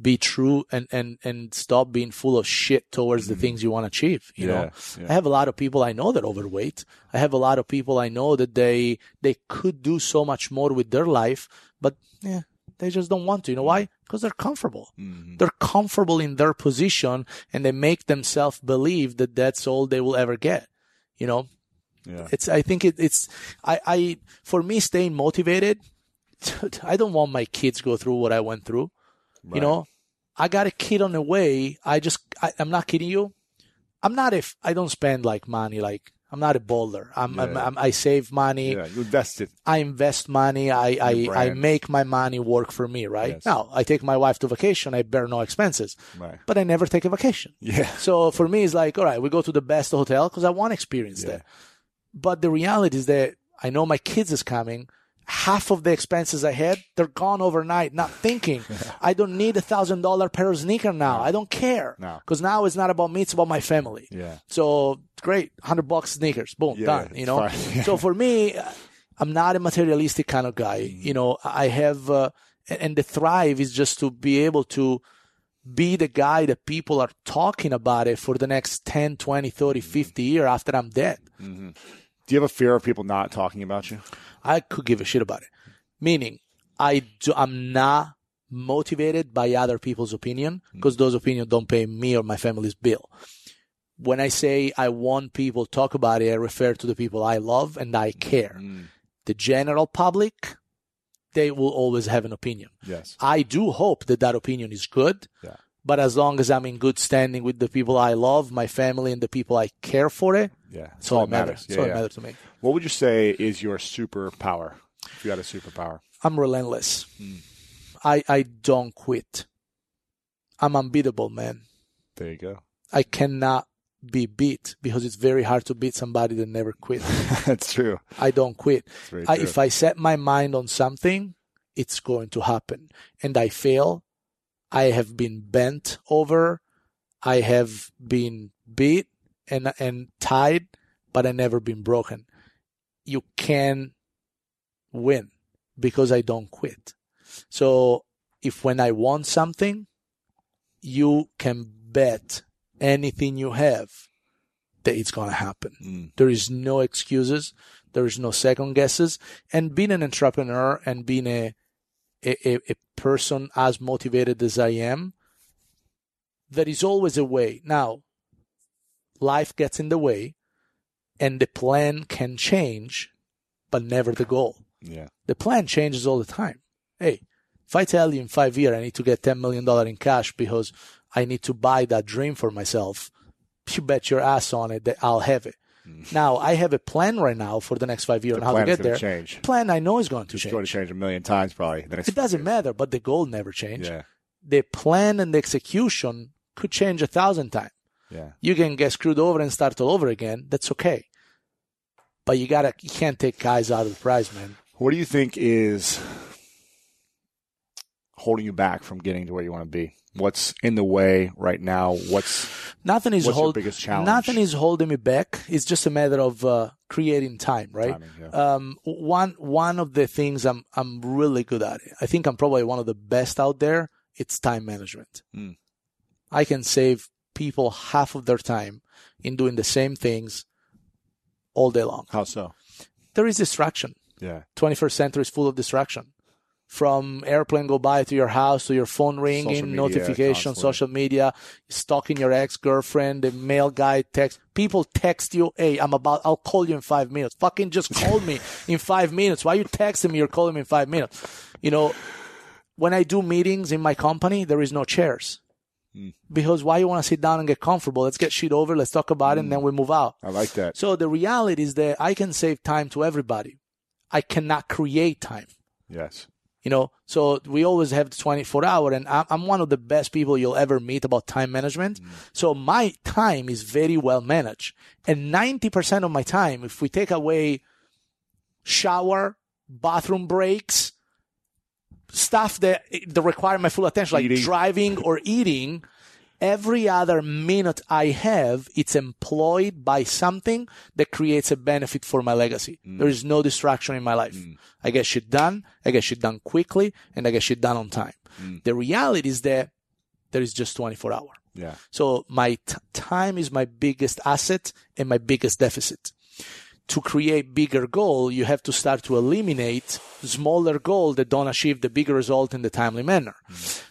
be true and stop being full of shit towards the things you want to achieve. You know, I have a lot of people I know that are overweight. I have a lot of people I know that they could do so much more with their life, but They just don't want to. You know why? Because they're comfortable. Mm-hmm. They're comfortable in their position, and they make themselves believe that that's all they will ever get. You know, yeah. I think for me, staying motivated, I don't want my kids to go through what I went through. Right. You know, I got a kid on the way. I'm not kidding you. I don't spend like money, like I'm not a baller. I save money. Yeah, you invest it. I invest money. I make my money work for me, right? Yes. Now, I take my wife to vacation. I bear no expenses, right. But I never take a vacation. Yeah. So for me, it's like, all right, we go to the best hotel because I want experience there. But the reality is that I know my kids is coming. Half of the expenses I had, they're gone overnight, not thinking. I don't need $1,000 pair of sneaker now. No. I don't care. Because now it's not about me, it's about my family. Yeah. So great, $100 sneakers, boom, done. You know. So for me, I'm not a materialistic kind of guy. Mm. You know, I have, and the thrive is just to be able to be the guy that people are talking about it for the next 10, 20, 30, 50 years after I'm dead. Mm-hmm. Do you have a fear of people not talking about you? I could give a shit about it. Meaning, I'm not motivated by other people's opinion because those opinions don't pay me or my family's bill. When I say I want people to talk about it, I refer to the people I love and I care. Mm. The general public, they will always have an opinion. Yes. I do hope that opinion is good. Yeah. But as long as I'm in good standing with the people I love, my family, and the people I care for it, it's all matters. It's all that matters to me. What would you say is your superpower? If you had a superpower, I'm relentless. Mm. I don't quit. I'm unbeatable, man. There you go. I cannot be beat because it's very hard to beat somebody that never quit. That's true. I don't quit. True. If I set my mind on something, it's going to happen, and I fail. I have been bent over, I have been beat and tied, but I never been broken. You can win because I don't quit. So if when I want something, you can bet anything you have that it's going to happen. Mm. There is no excuses. There is no second guesses. And being an entrepreneur and being a person as motivated as I am, there is always a way. Now, life gets in the way, and the plan can change, but never the goal. Yeah, the plan changes all the time. Hey, if I tell you in 5 years I need to get $10 million in cash because I need to buy that dream for myself, you bet your ass on it that I'll have it. Now, I have a plan right now for the next 5 years on how to get there. The plan I know is going to change. It's going to change a million times probably. It doesn't matter, but the goal never changed. Yeah. The plan and the execution could change 1,000 times. Yeah. You can get screwed over and start all over again. That's okay. But you can't take eyes out of the prize, man. What do you think is holding you back from getting to where you want to be? What's in the way right now? What's your biggest challenge? Nothing is holding me back. It's just a matter of creating time, right? Timing, yeah. One of the things I'm really good at. I think I'm probably one of the best out there. It's time management. Mm. I can save people half of their time in doing the same things all day long. How so? There is distraction. Yeah. 21st century is full of distraction. From airplane go by to your house, to your phone ringing, notifications, social media, stalking your ex-girlfriend, the mail guy texts. People text you, hey, I'll call you in 5 minutes. Fucking just call me in 5 minutes. Why are you texting me? You're calling me in 5 minutes. You know, when I do meetings in my company, there is no chairs. Mm. Because why you want to sit down and get comfortable? Let's get shit over. Let's talk about it and then we move out. I like that. So the reality is that I can save time to everybody. I cannot create time. Yes. You know, so we always have the 24-hour, and I'm one of the best people you'll ever meet about time management. Mm. So my time is very well managed. And 90% of my time, if we take away shower, bathroom breaks, stuff that require my full attention, like driving or eating, every other minute I have, it's employed by something that creates a benefit for my legacy. Mm. There is no distraction in my life. Mm. I get shit done. I get shit done quickly, and I get shit done on time. Mm. The reality is that there is just 24 hours. Yeah. So my time is my biggest asset and my biggest deficit. to create bigger goal, you have to start to eliminate smaller goals that don't achieve the bigger result in the timely manner.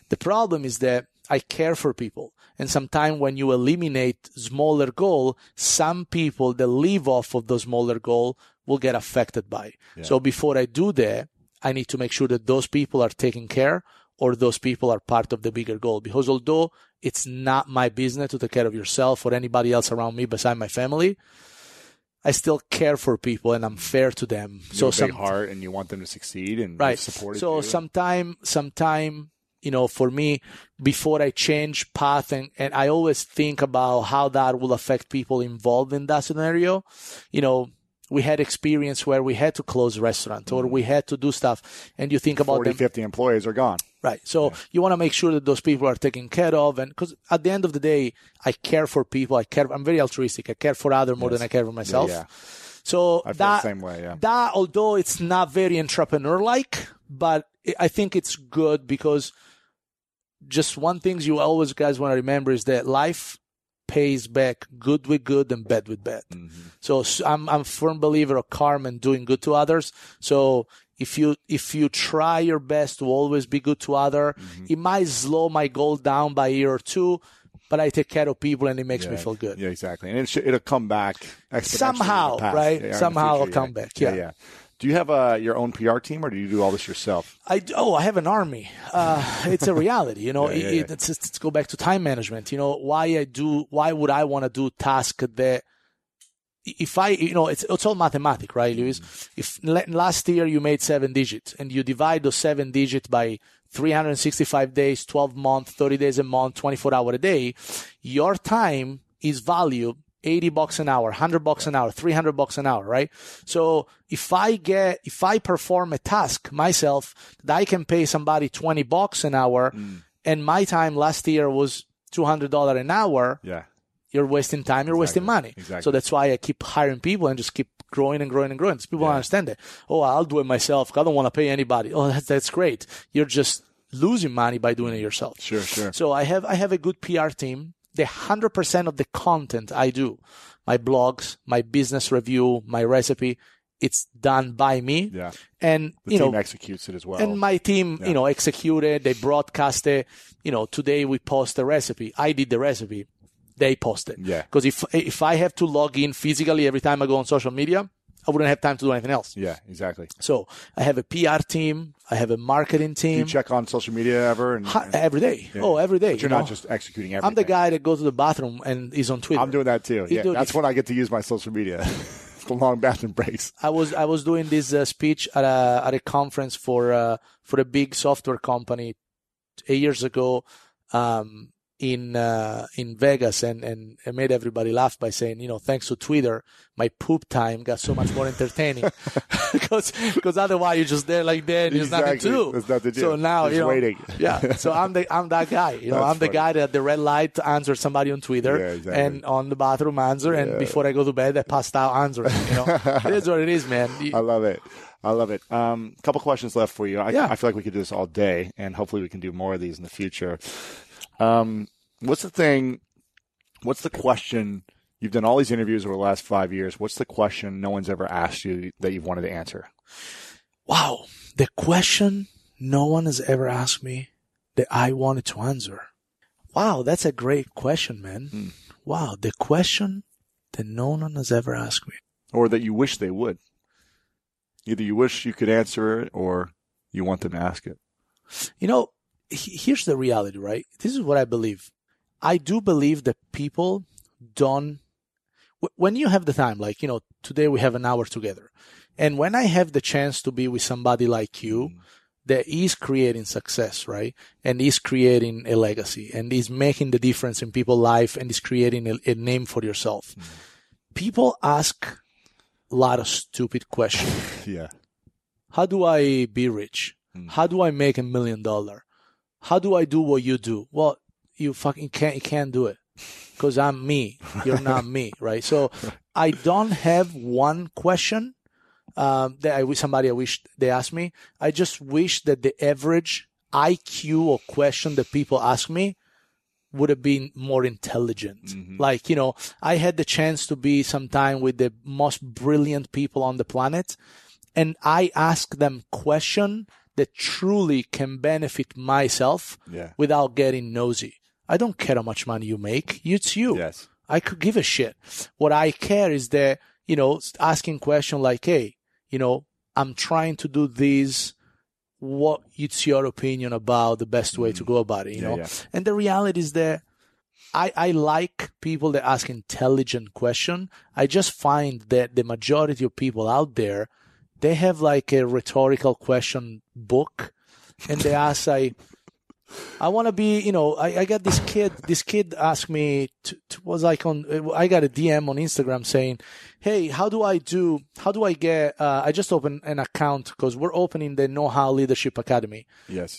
The problem is that I care for people. And sometimes when you eliminate smaller goal, some people that live off of those smaller goal will get affected by it. Yeah. So before I do that, I need to make sure that those people are taken care or those people are part of the bigger goal. Because although it's not my business to take care of yourself or anybody else around me beside my family, I still care for people and I'm fair to them. You have a big heart and you want them to succeed and right. support you. So sometime, you know, for me, before I change path and I always think about how that will affect people involved in that scenario, you know, we had experience where we had to close restaurant or we had to do stuff and you think about 40, 50 employees are gone. Right. So you want to make sure that those people are taken care of. And because at the end of the day, I care for people. I'm very altruistic. I care for others more than I care for myself. Yeah, yeah. So I feel the same way, that, although it's not very entrepreneur-like, but I think it's good because just one thing you always guys want to remember is that life pays back good with good and bad with bad. Mm-hmm. So I'm a firm believer of karma and doing good to others. So if you try your best to always be good to others, it might slow my goal down by a year or two, but I take care of people and it makes me feel good. Yeah, exactly. And it'll come back exponentially somehow, right? Somehow it'll come back. Yeah. Do you have your own PR team, or do you do all this yourself? I have an army. It's a reality, you know. It's go back to time management. You know why would I want to do tasks that if I, you know, it's all mathematics, right, Lewis? Mm-hmm. If last year you made 7 digits and you divide those 7 digits by 365 days, 12 months, 30 days a month, 24 hours a day, your time is valued. $80 an hour, $100 an hour, $300 an hour, right? So if I perform a task myself that I can pay somebody $20 an hour and my time last year was $200 an hour, you're wasting time, you're wasting money. Exactly. So that's why I keep hiring people and just keep growing and growing and growing. People don't understand it. Oh, I'll do it myself. I don't want to pay anybody. Oh, that's great. You're just losing money by doing it yourself. Sure. So I have a good PR team. 100% of the content I do, my blogs, my business review, my recipe, it's done by me. Yeah. And the team executes it as well. And my team, executed, they broadcast it. You know, today we post the recipe. I did the recipe. They post it. Yeah. Because if I have to log in physically every time I go on social media, I wouldn't have time to do anything else. Yeah, exactly. So I have a PR team. I have a marketing team. Do you check on social media ever? Every day. Yeah. Oh, every day. But you're not just executing everything. I'm the guy that goes to the bathroom and is on Twitter. I'm doing that too. Yeah, that's when I get to use my social media. The long bathroom breaks. I was doing this speech at a conference for a big software company 8 years ago in Vegas, and I made everybody laugh by saying, you know, thanks to Twitter, my poop time got so much more entertaining because otherwise you're just there like that and there's nothing to do. So now you're waiting. So I'm that guy. You know, that's funny. The guy that at the red light answers somebody on Twitter and on the bathroom answer, and before I go to bed I passed out answering. You know, it is what it is, man. I love it. Couple questions left for you. I feel like we could do this all day, and hopefully we can do more of these in the future. What's the question? You've done all these interviews over the last 5 years. What's the question no one's ever asked you that you've wanted to answer? Wow. The question no one has ever asked me that I wanted to answer. Wow. That's a great question, man. Mm. Wow. The question that no one has ever asked me. Or that you wish they would. Either you wish you could answer it or you want them to ask it. You know, here's the reality, right? This is what I believe. I do believe that people don't, when you have the time, like, you know, today we have an hour together. And when I have the chance to be with somebody like you that is creating success, right? And is creating a legacy and is making the difference in people's life and is creating a name for yourself. Mm. People ask a lot of stupid questions. How do I be rich? How do I make $1 million? How do I do what you do? Well, you fucking can't do it because I'm me. You're not me, right? So I don't have one question that I wish they asked me. I just wish that the average IQ or question that people ask me would have been more intelligent. Mm-hmm. Like, you know, I had the chance to be sometime with the most brilliant people on the planet, and I asked them questions that truly can benefit myself without getting nosy. I don't care how much money you make. It's you. Yes. I could give a shit. What I care is that, you know, asking questions like, hey, you know, I'm trying to do this. What it's your opinion about the best way to go about it, you know? Yeah. And the reality is that I like people that ask intelligent questions. I just find that the majority of people out there, they have like a rhetorical question book, and they ask, I want to be, you know, I got this kid. This kid asked me, I got a DM on Instagram saying, hey, how do I get, I just opened an account because we're opening the Know How Leadership Academy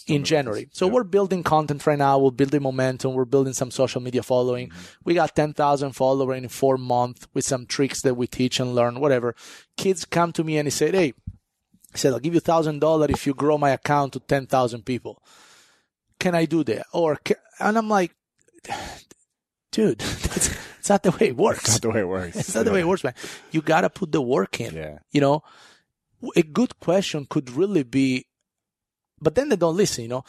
in January. So we're building content right now. We're building momentum. We're building some social media following. Mm-hmm. We got 10,000 followers in 4 months with some tricks that we teach and learn, whatever. Kids come to me and they say, hey, I said, I'll give you $1,000 if you grow my account to 10,000 people. Can I do that? And I'm like, dude, that's not the way it works. It's not the way it works. It's not the way it works, man. You got to put the work in. Yeah. You know, a good question could really be, but then they don't listen, you know.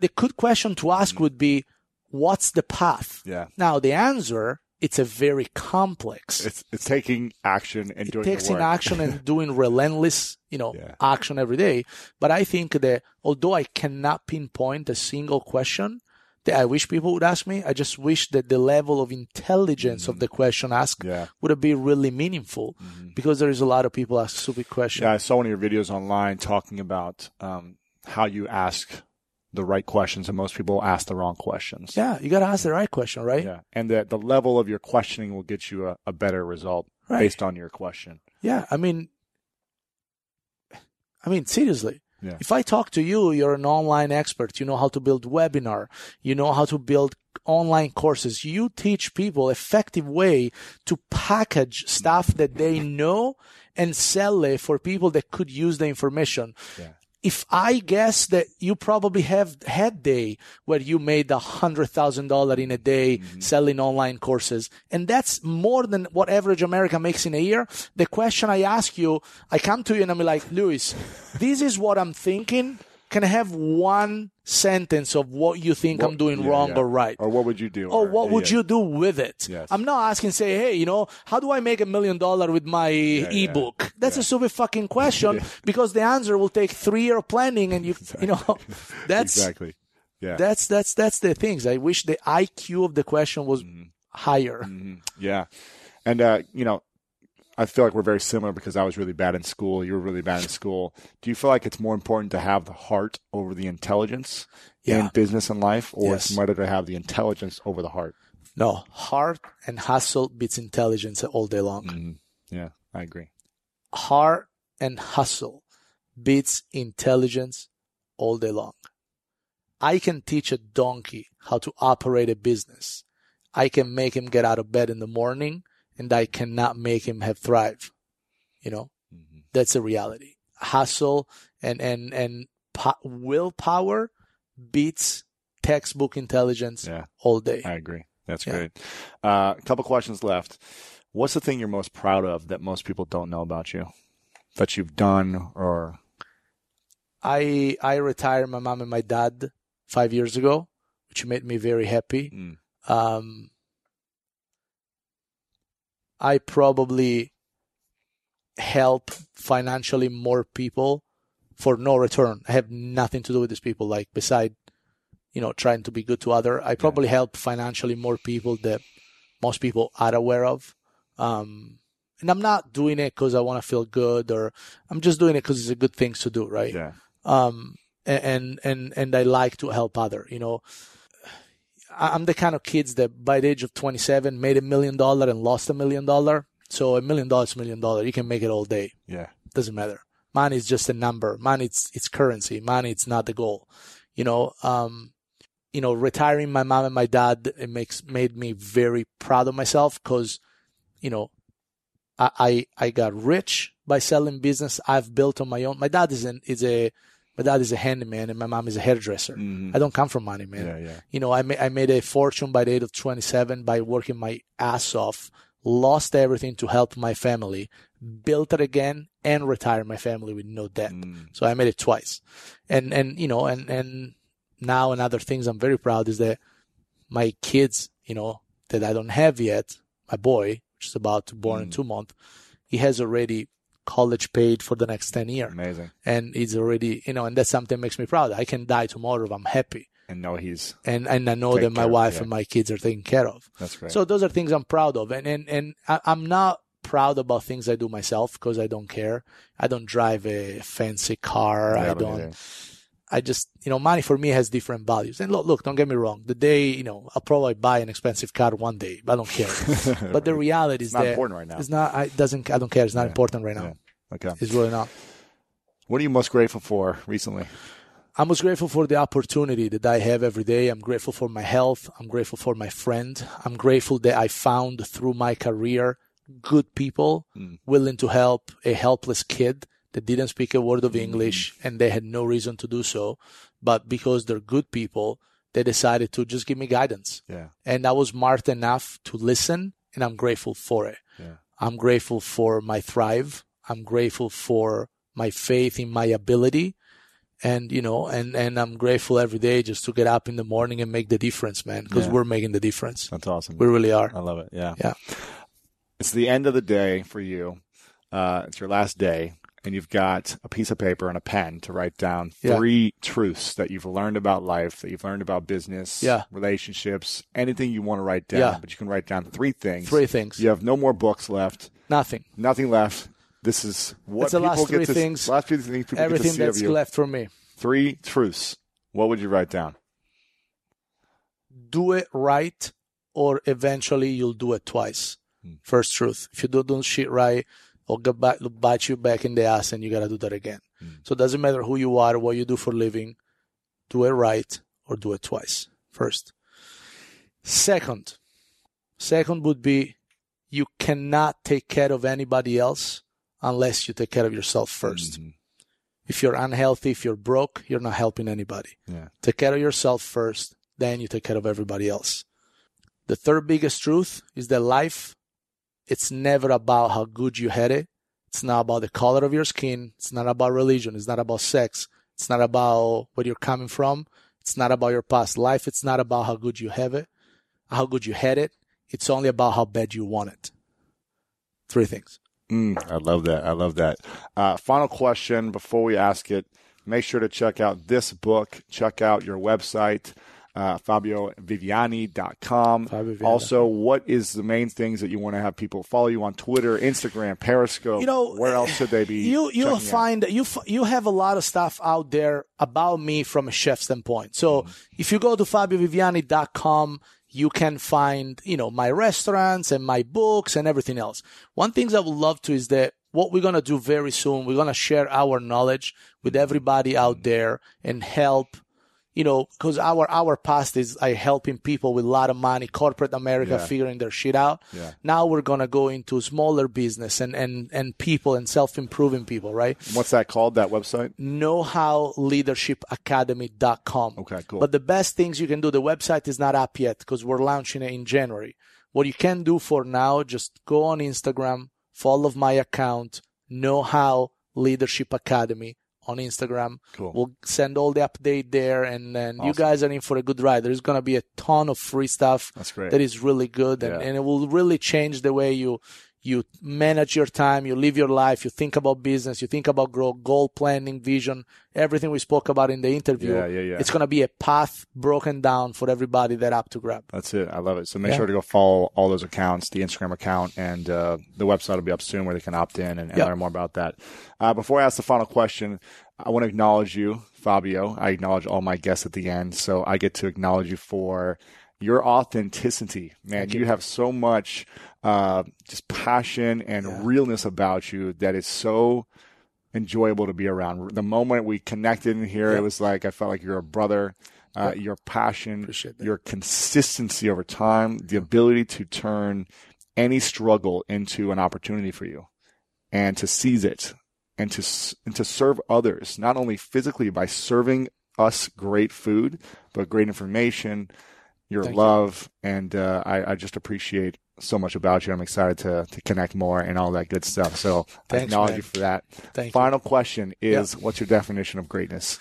The good question to ask would be, what's the path? Yeah. Now, the answer, it's a very complex. It's taking action and doing the work. It takes action and doing relentless, you know, action every day. But I think that although I cannot pinpoint a single question that I wish people would ask me, I just wish that the level of intelligence of the question asked would be really meaningful because there is a lot of people ask stupid questions. Yeah, I saw one of your videos online talking about how you ask the right questions, and most people ask the wrong questions. Yeah, you got to ask the right question, right? Yeah, and the level of your questioning will get you a better result based on your question. Yeah, I mean, seriously. Yeah. If I talk to you, you're an online expert. You know how to build webinar. You know how to build online courses. You teach people effective way to package stuff that they know and sell it for people that could use the information. Yeah. If I guess that you probably have had day where you made $100,000 in a day selling online courses, and that's more than what average America makes in a year, the question I ask you, I come to you and I'm like, Lewis, this is what I'm thinking. Can I have one sentence of what you think I'm doing wrong or right? Or what would you do? Or what would you do with it? Yes. I'm not asking, say, hey, you know, how do I make $1 million with my ebook? Yeah. That's a stupid fucking question because the answer will take 3 years of planning, and you know, that's exactly, yeah, that's the things. I wish the IQ of the question was higher. Mm-hmm. Yeah, and you know, I feel like we're very similar because I was really bad in school. You were really bad in school. Do you feel like it's more important to have the heart over the intelligence in business and life, or it's better to have the intelligence over the heart? No, heart and hustle beats intelligence all day long. Mm-hmm. Yeah, I agree. Heart and hustle beats intelligence all day long. I can teach a donkey how to operate a business. I can make him get out of bed in the morning, and I cannot make him have thrive. You know, that's a reality. Hustle and willpower beats textbook intelligence all day. I agree. That's great. A couple questions left. What's the thing you're most proud of that most people don't know about you, that you've done? Or I retired my mom and my dad 5 years ago, which made me very happy. I probably help financially more people for no return. I have nothing to do with these people. Like, beside, you know, trying to be good to other, I probably help financially more people that most people are aware of. And I'm not doing it because I want to feel good, or I'm just doing it because it's a good thing to do, right? Yeah. And I like to help other, you know. I'm the kind of kids that by the age of 27 made $1 million and lost $1 million. So $1 million, $1 million. You can make it all day. Yeah. Doesn't matter. Money is just a number. Money, it's currency. Money, it's not the goal. You know, retiring my mom and my dad, it made me very proud of myself because, you know, I got rich by selling business I've built on my own. My dad is an, is a, My dad is a handyman and my mom is a hairdresser. Mm-hmm. I don't come from money, man. Yeah, yeah. You know, I made a fortune by the age of 27 by working my ass off, lost everything to help my family, built it again, and retired my family with no debt. Mm. So I made it twice. And you know, and now and other things I'm very proud is that my kids, you know, that I don't have yet, my boy, which is about to born in 2 months, he has already college paid for the next 10 years. Amazing. And it's already, you know, and that's something that makes me proud. I can die tomorrow if I'm happy. And know he's. And I know that my wife and my kids are taken care of. That's great. So those are things I'm proud of. And I'm not proud about things I do myself because I don't care. I don't drive a fancy car. Yeah, I don't. Either. I just, you know, money for me has different values. And look, don't get me wrong. The day, you know, I'll probably buy an expensive car one day, but I don't care. But the reality is that it's not important right now. It's not, I don't care. It's not important right now. Yeah. Okay. It's really not. What are you most grateful for recently? I'm most grateful for the opportunity that I have every day. I'm grateful for my health. I'm grateful for my friend. I'm grateful that I found through my career good people willing to help a helpless kid that didn't speak a word of English and they had no reason to do so. But because they're good people, they decided to just give me guidance. Yeah. And I was smart enough to listen, and I'm grateful for it. Yeah. I'm grateful for my Thrive. I'm grateful for my faith in my ability. And, you know, and I'm grateful every day just to get up in the morning and make the difference, man, because we're making the difference. That's awesome. We really are. I love it. Yeah. Yeah. It's the end of the day for you. It's your last day. And you've got a piece of paper and a pen to write down three truths that you've learned about life, that you've learned about business, relationships, anything you want to write down. Yeah. But you can write down three things. Three things. You have no more books left. Nothing. Nothing left. This is what people get to see of you. It's the last three things people get to see of you. Everything that's left for me. Three truths. What would you write down? Do it right or eventually you'll do it twice. First truth. If you don't do shit right, or bite you back in the ass and you got to do that again. So it doesn't matter who you are, what you do for a living, do it right or do it twice first. Second would be you cannot take care of anybody else unless you take care of yourself first. Mm-hmm. If you're unhealthy, if you're broke, you're not helping anybody. Yeah. Take care of yourself first, then you take care of everybody else. The third biggest truth is that life, it's never about how good you had it. It's not about the color of your skin. It's not about religion. It's not about sex. It's not about where you're coming from. It's not about your past life. It's not about how good you have it, how good you had it. It's only about how bad you want it. Three things. I love that. I love that. Final question before we ask it. Make sure to check out this book. Check out your website. FabioViviani.com. Also, what is the main things that you want to have people follow you on Twitter, Instagram, Periscope? You know, where else should they be? You'll find you have a lot of stuff out there about me from a chef standpoint. So if you go to FabioViviani.com, you can find, you know, my restaurants and my books and everything else. One thing I would love to is that what we're going to do very soon, we're going to share our knowledge with everybody out there and help. You know, because our past is helping people with a lot of money, corporate America figuring their shit out. Yeah. Now we're going to go into smaller business and people and self-improving people, right? What's that called, that website? KnowHowLeadershipAcademy.com. Okay, cool. But the best things you can do, the website is not up yet because we're launching it in January. What you can do for now, just go on Instagram, follow my account, KnowHow Leadership Academy. On Instagram. Cool. We'll send all the update there and awesome. You guys are in for a good ride. There's going to be a ton of free stuff that is really good and it will really change the way you manage your time, you live your life, you think about business, you think about growth, goal planning, vision, everything we spoke about in the interview. Yeah. It's going to be a path broken down for everybody that's up to grab. That's it. I love it. So make sure to go follow all those accounts, the Instagram account, and the website will be up soon where they can opt in and learn more about that. Before I ask the final question, I want to acknowledge you, Fabio. I acknowledge all my guests at the end, so I get to acknowledge you for your authenticity, man. You have so much just passion and realness about you that is so enjoyable to be around. The moment we connected in here, it was like I felt like you're a brother. Your passion, your consistency over time, the ability to turn any struggle into an opportunity for you and to seize it and to serve others, not only physically by serving us great food, but great information, your Thank love. You. And I just appreciate so much about you. I'm excited to connect more and all that good stuff. So thanks, I acknowledge man. You for that. Thank Final you. Question is, What's your definition of greatness?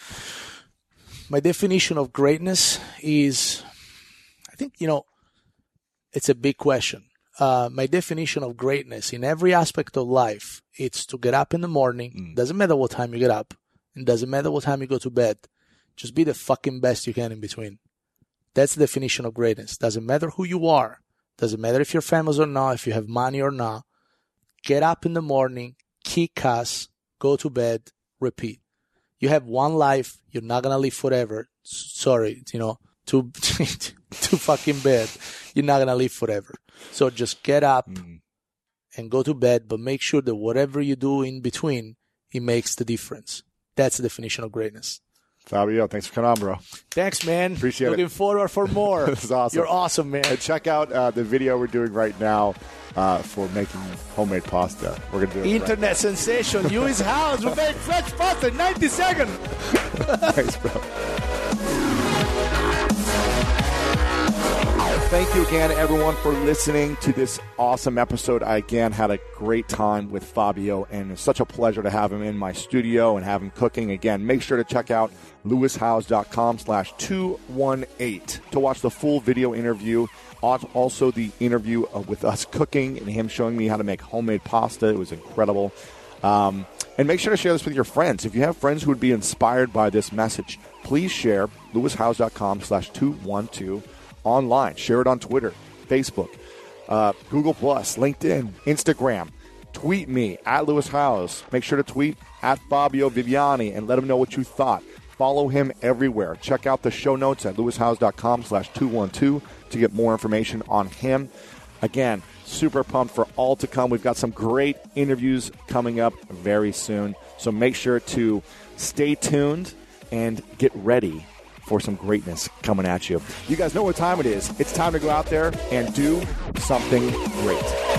My definition of greatness is, I think, it's a big question. My definition of greatness in every aspect of life, it's to get up in the morning. Doesn't matter what time you get up. It doesn't matter what time you go to bed. Just be the fucking best you can in between. That's the definition of greatness. Doesn't matter who you are. Doesn't matter if you're famous or not, if you have money or not. Get up in the morning, kick ass, go to bed, repeat. You have one life. You're not going to live forever. Sorry, too fucking bad. You're not going to live forever. So just get up and go to bed, but make sure that whatever you do in between, it makes the difference. That's the definition of greatness. Fabio, thanks for coming on, bro. Thanks, man. Appreciate Looking it. Looking forward for more. This is awesome. You're awesome, man. And check out the video we're doing right now for making homemade pasta. We're going to do it. Internet right sensation. Lewis Howes will make French pasta in 90 seconds. Thanks, bro. Thank you again, everyone, for listening to this awesome episode. I, again, had a great time with Fabio, and it's such a pleasure to have him in my studio and have him cooking. Again, make sure to check out lewishowes.com/218 to watch the full video interview. Also, the interview with us cooking and him showing me how to make homemade pasta. It was incredible. And make sure to share this with your friends. If you have friends who would be inspired by this message, please share lewishowes.com/212. Online, share it on Twitter, Facebook, Google+, LinkedIn, Instagram. Tweet me at Lewis Howes. Make sure to tweet at Fabio Viviani and let him know what you thought. Follow him everywhere. Check out the show notes at lewishowes.com/212 to get more information on him. Again, super pumped for all to come. We've got some great interviews coming up very soon. So make sure to stay tuned and get ready for some greatness coming at you. You guys know what time it is. It's time to go out there and do something great.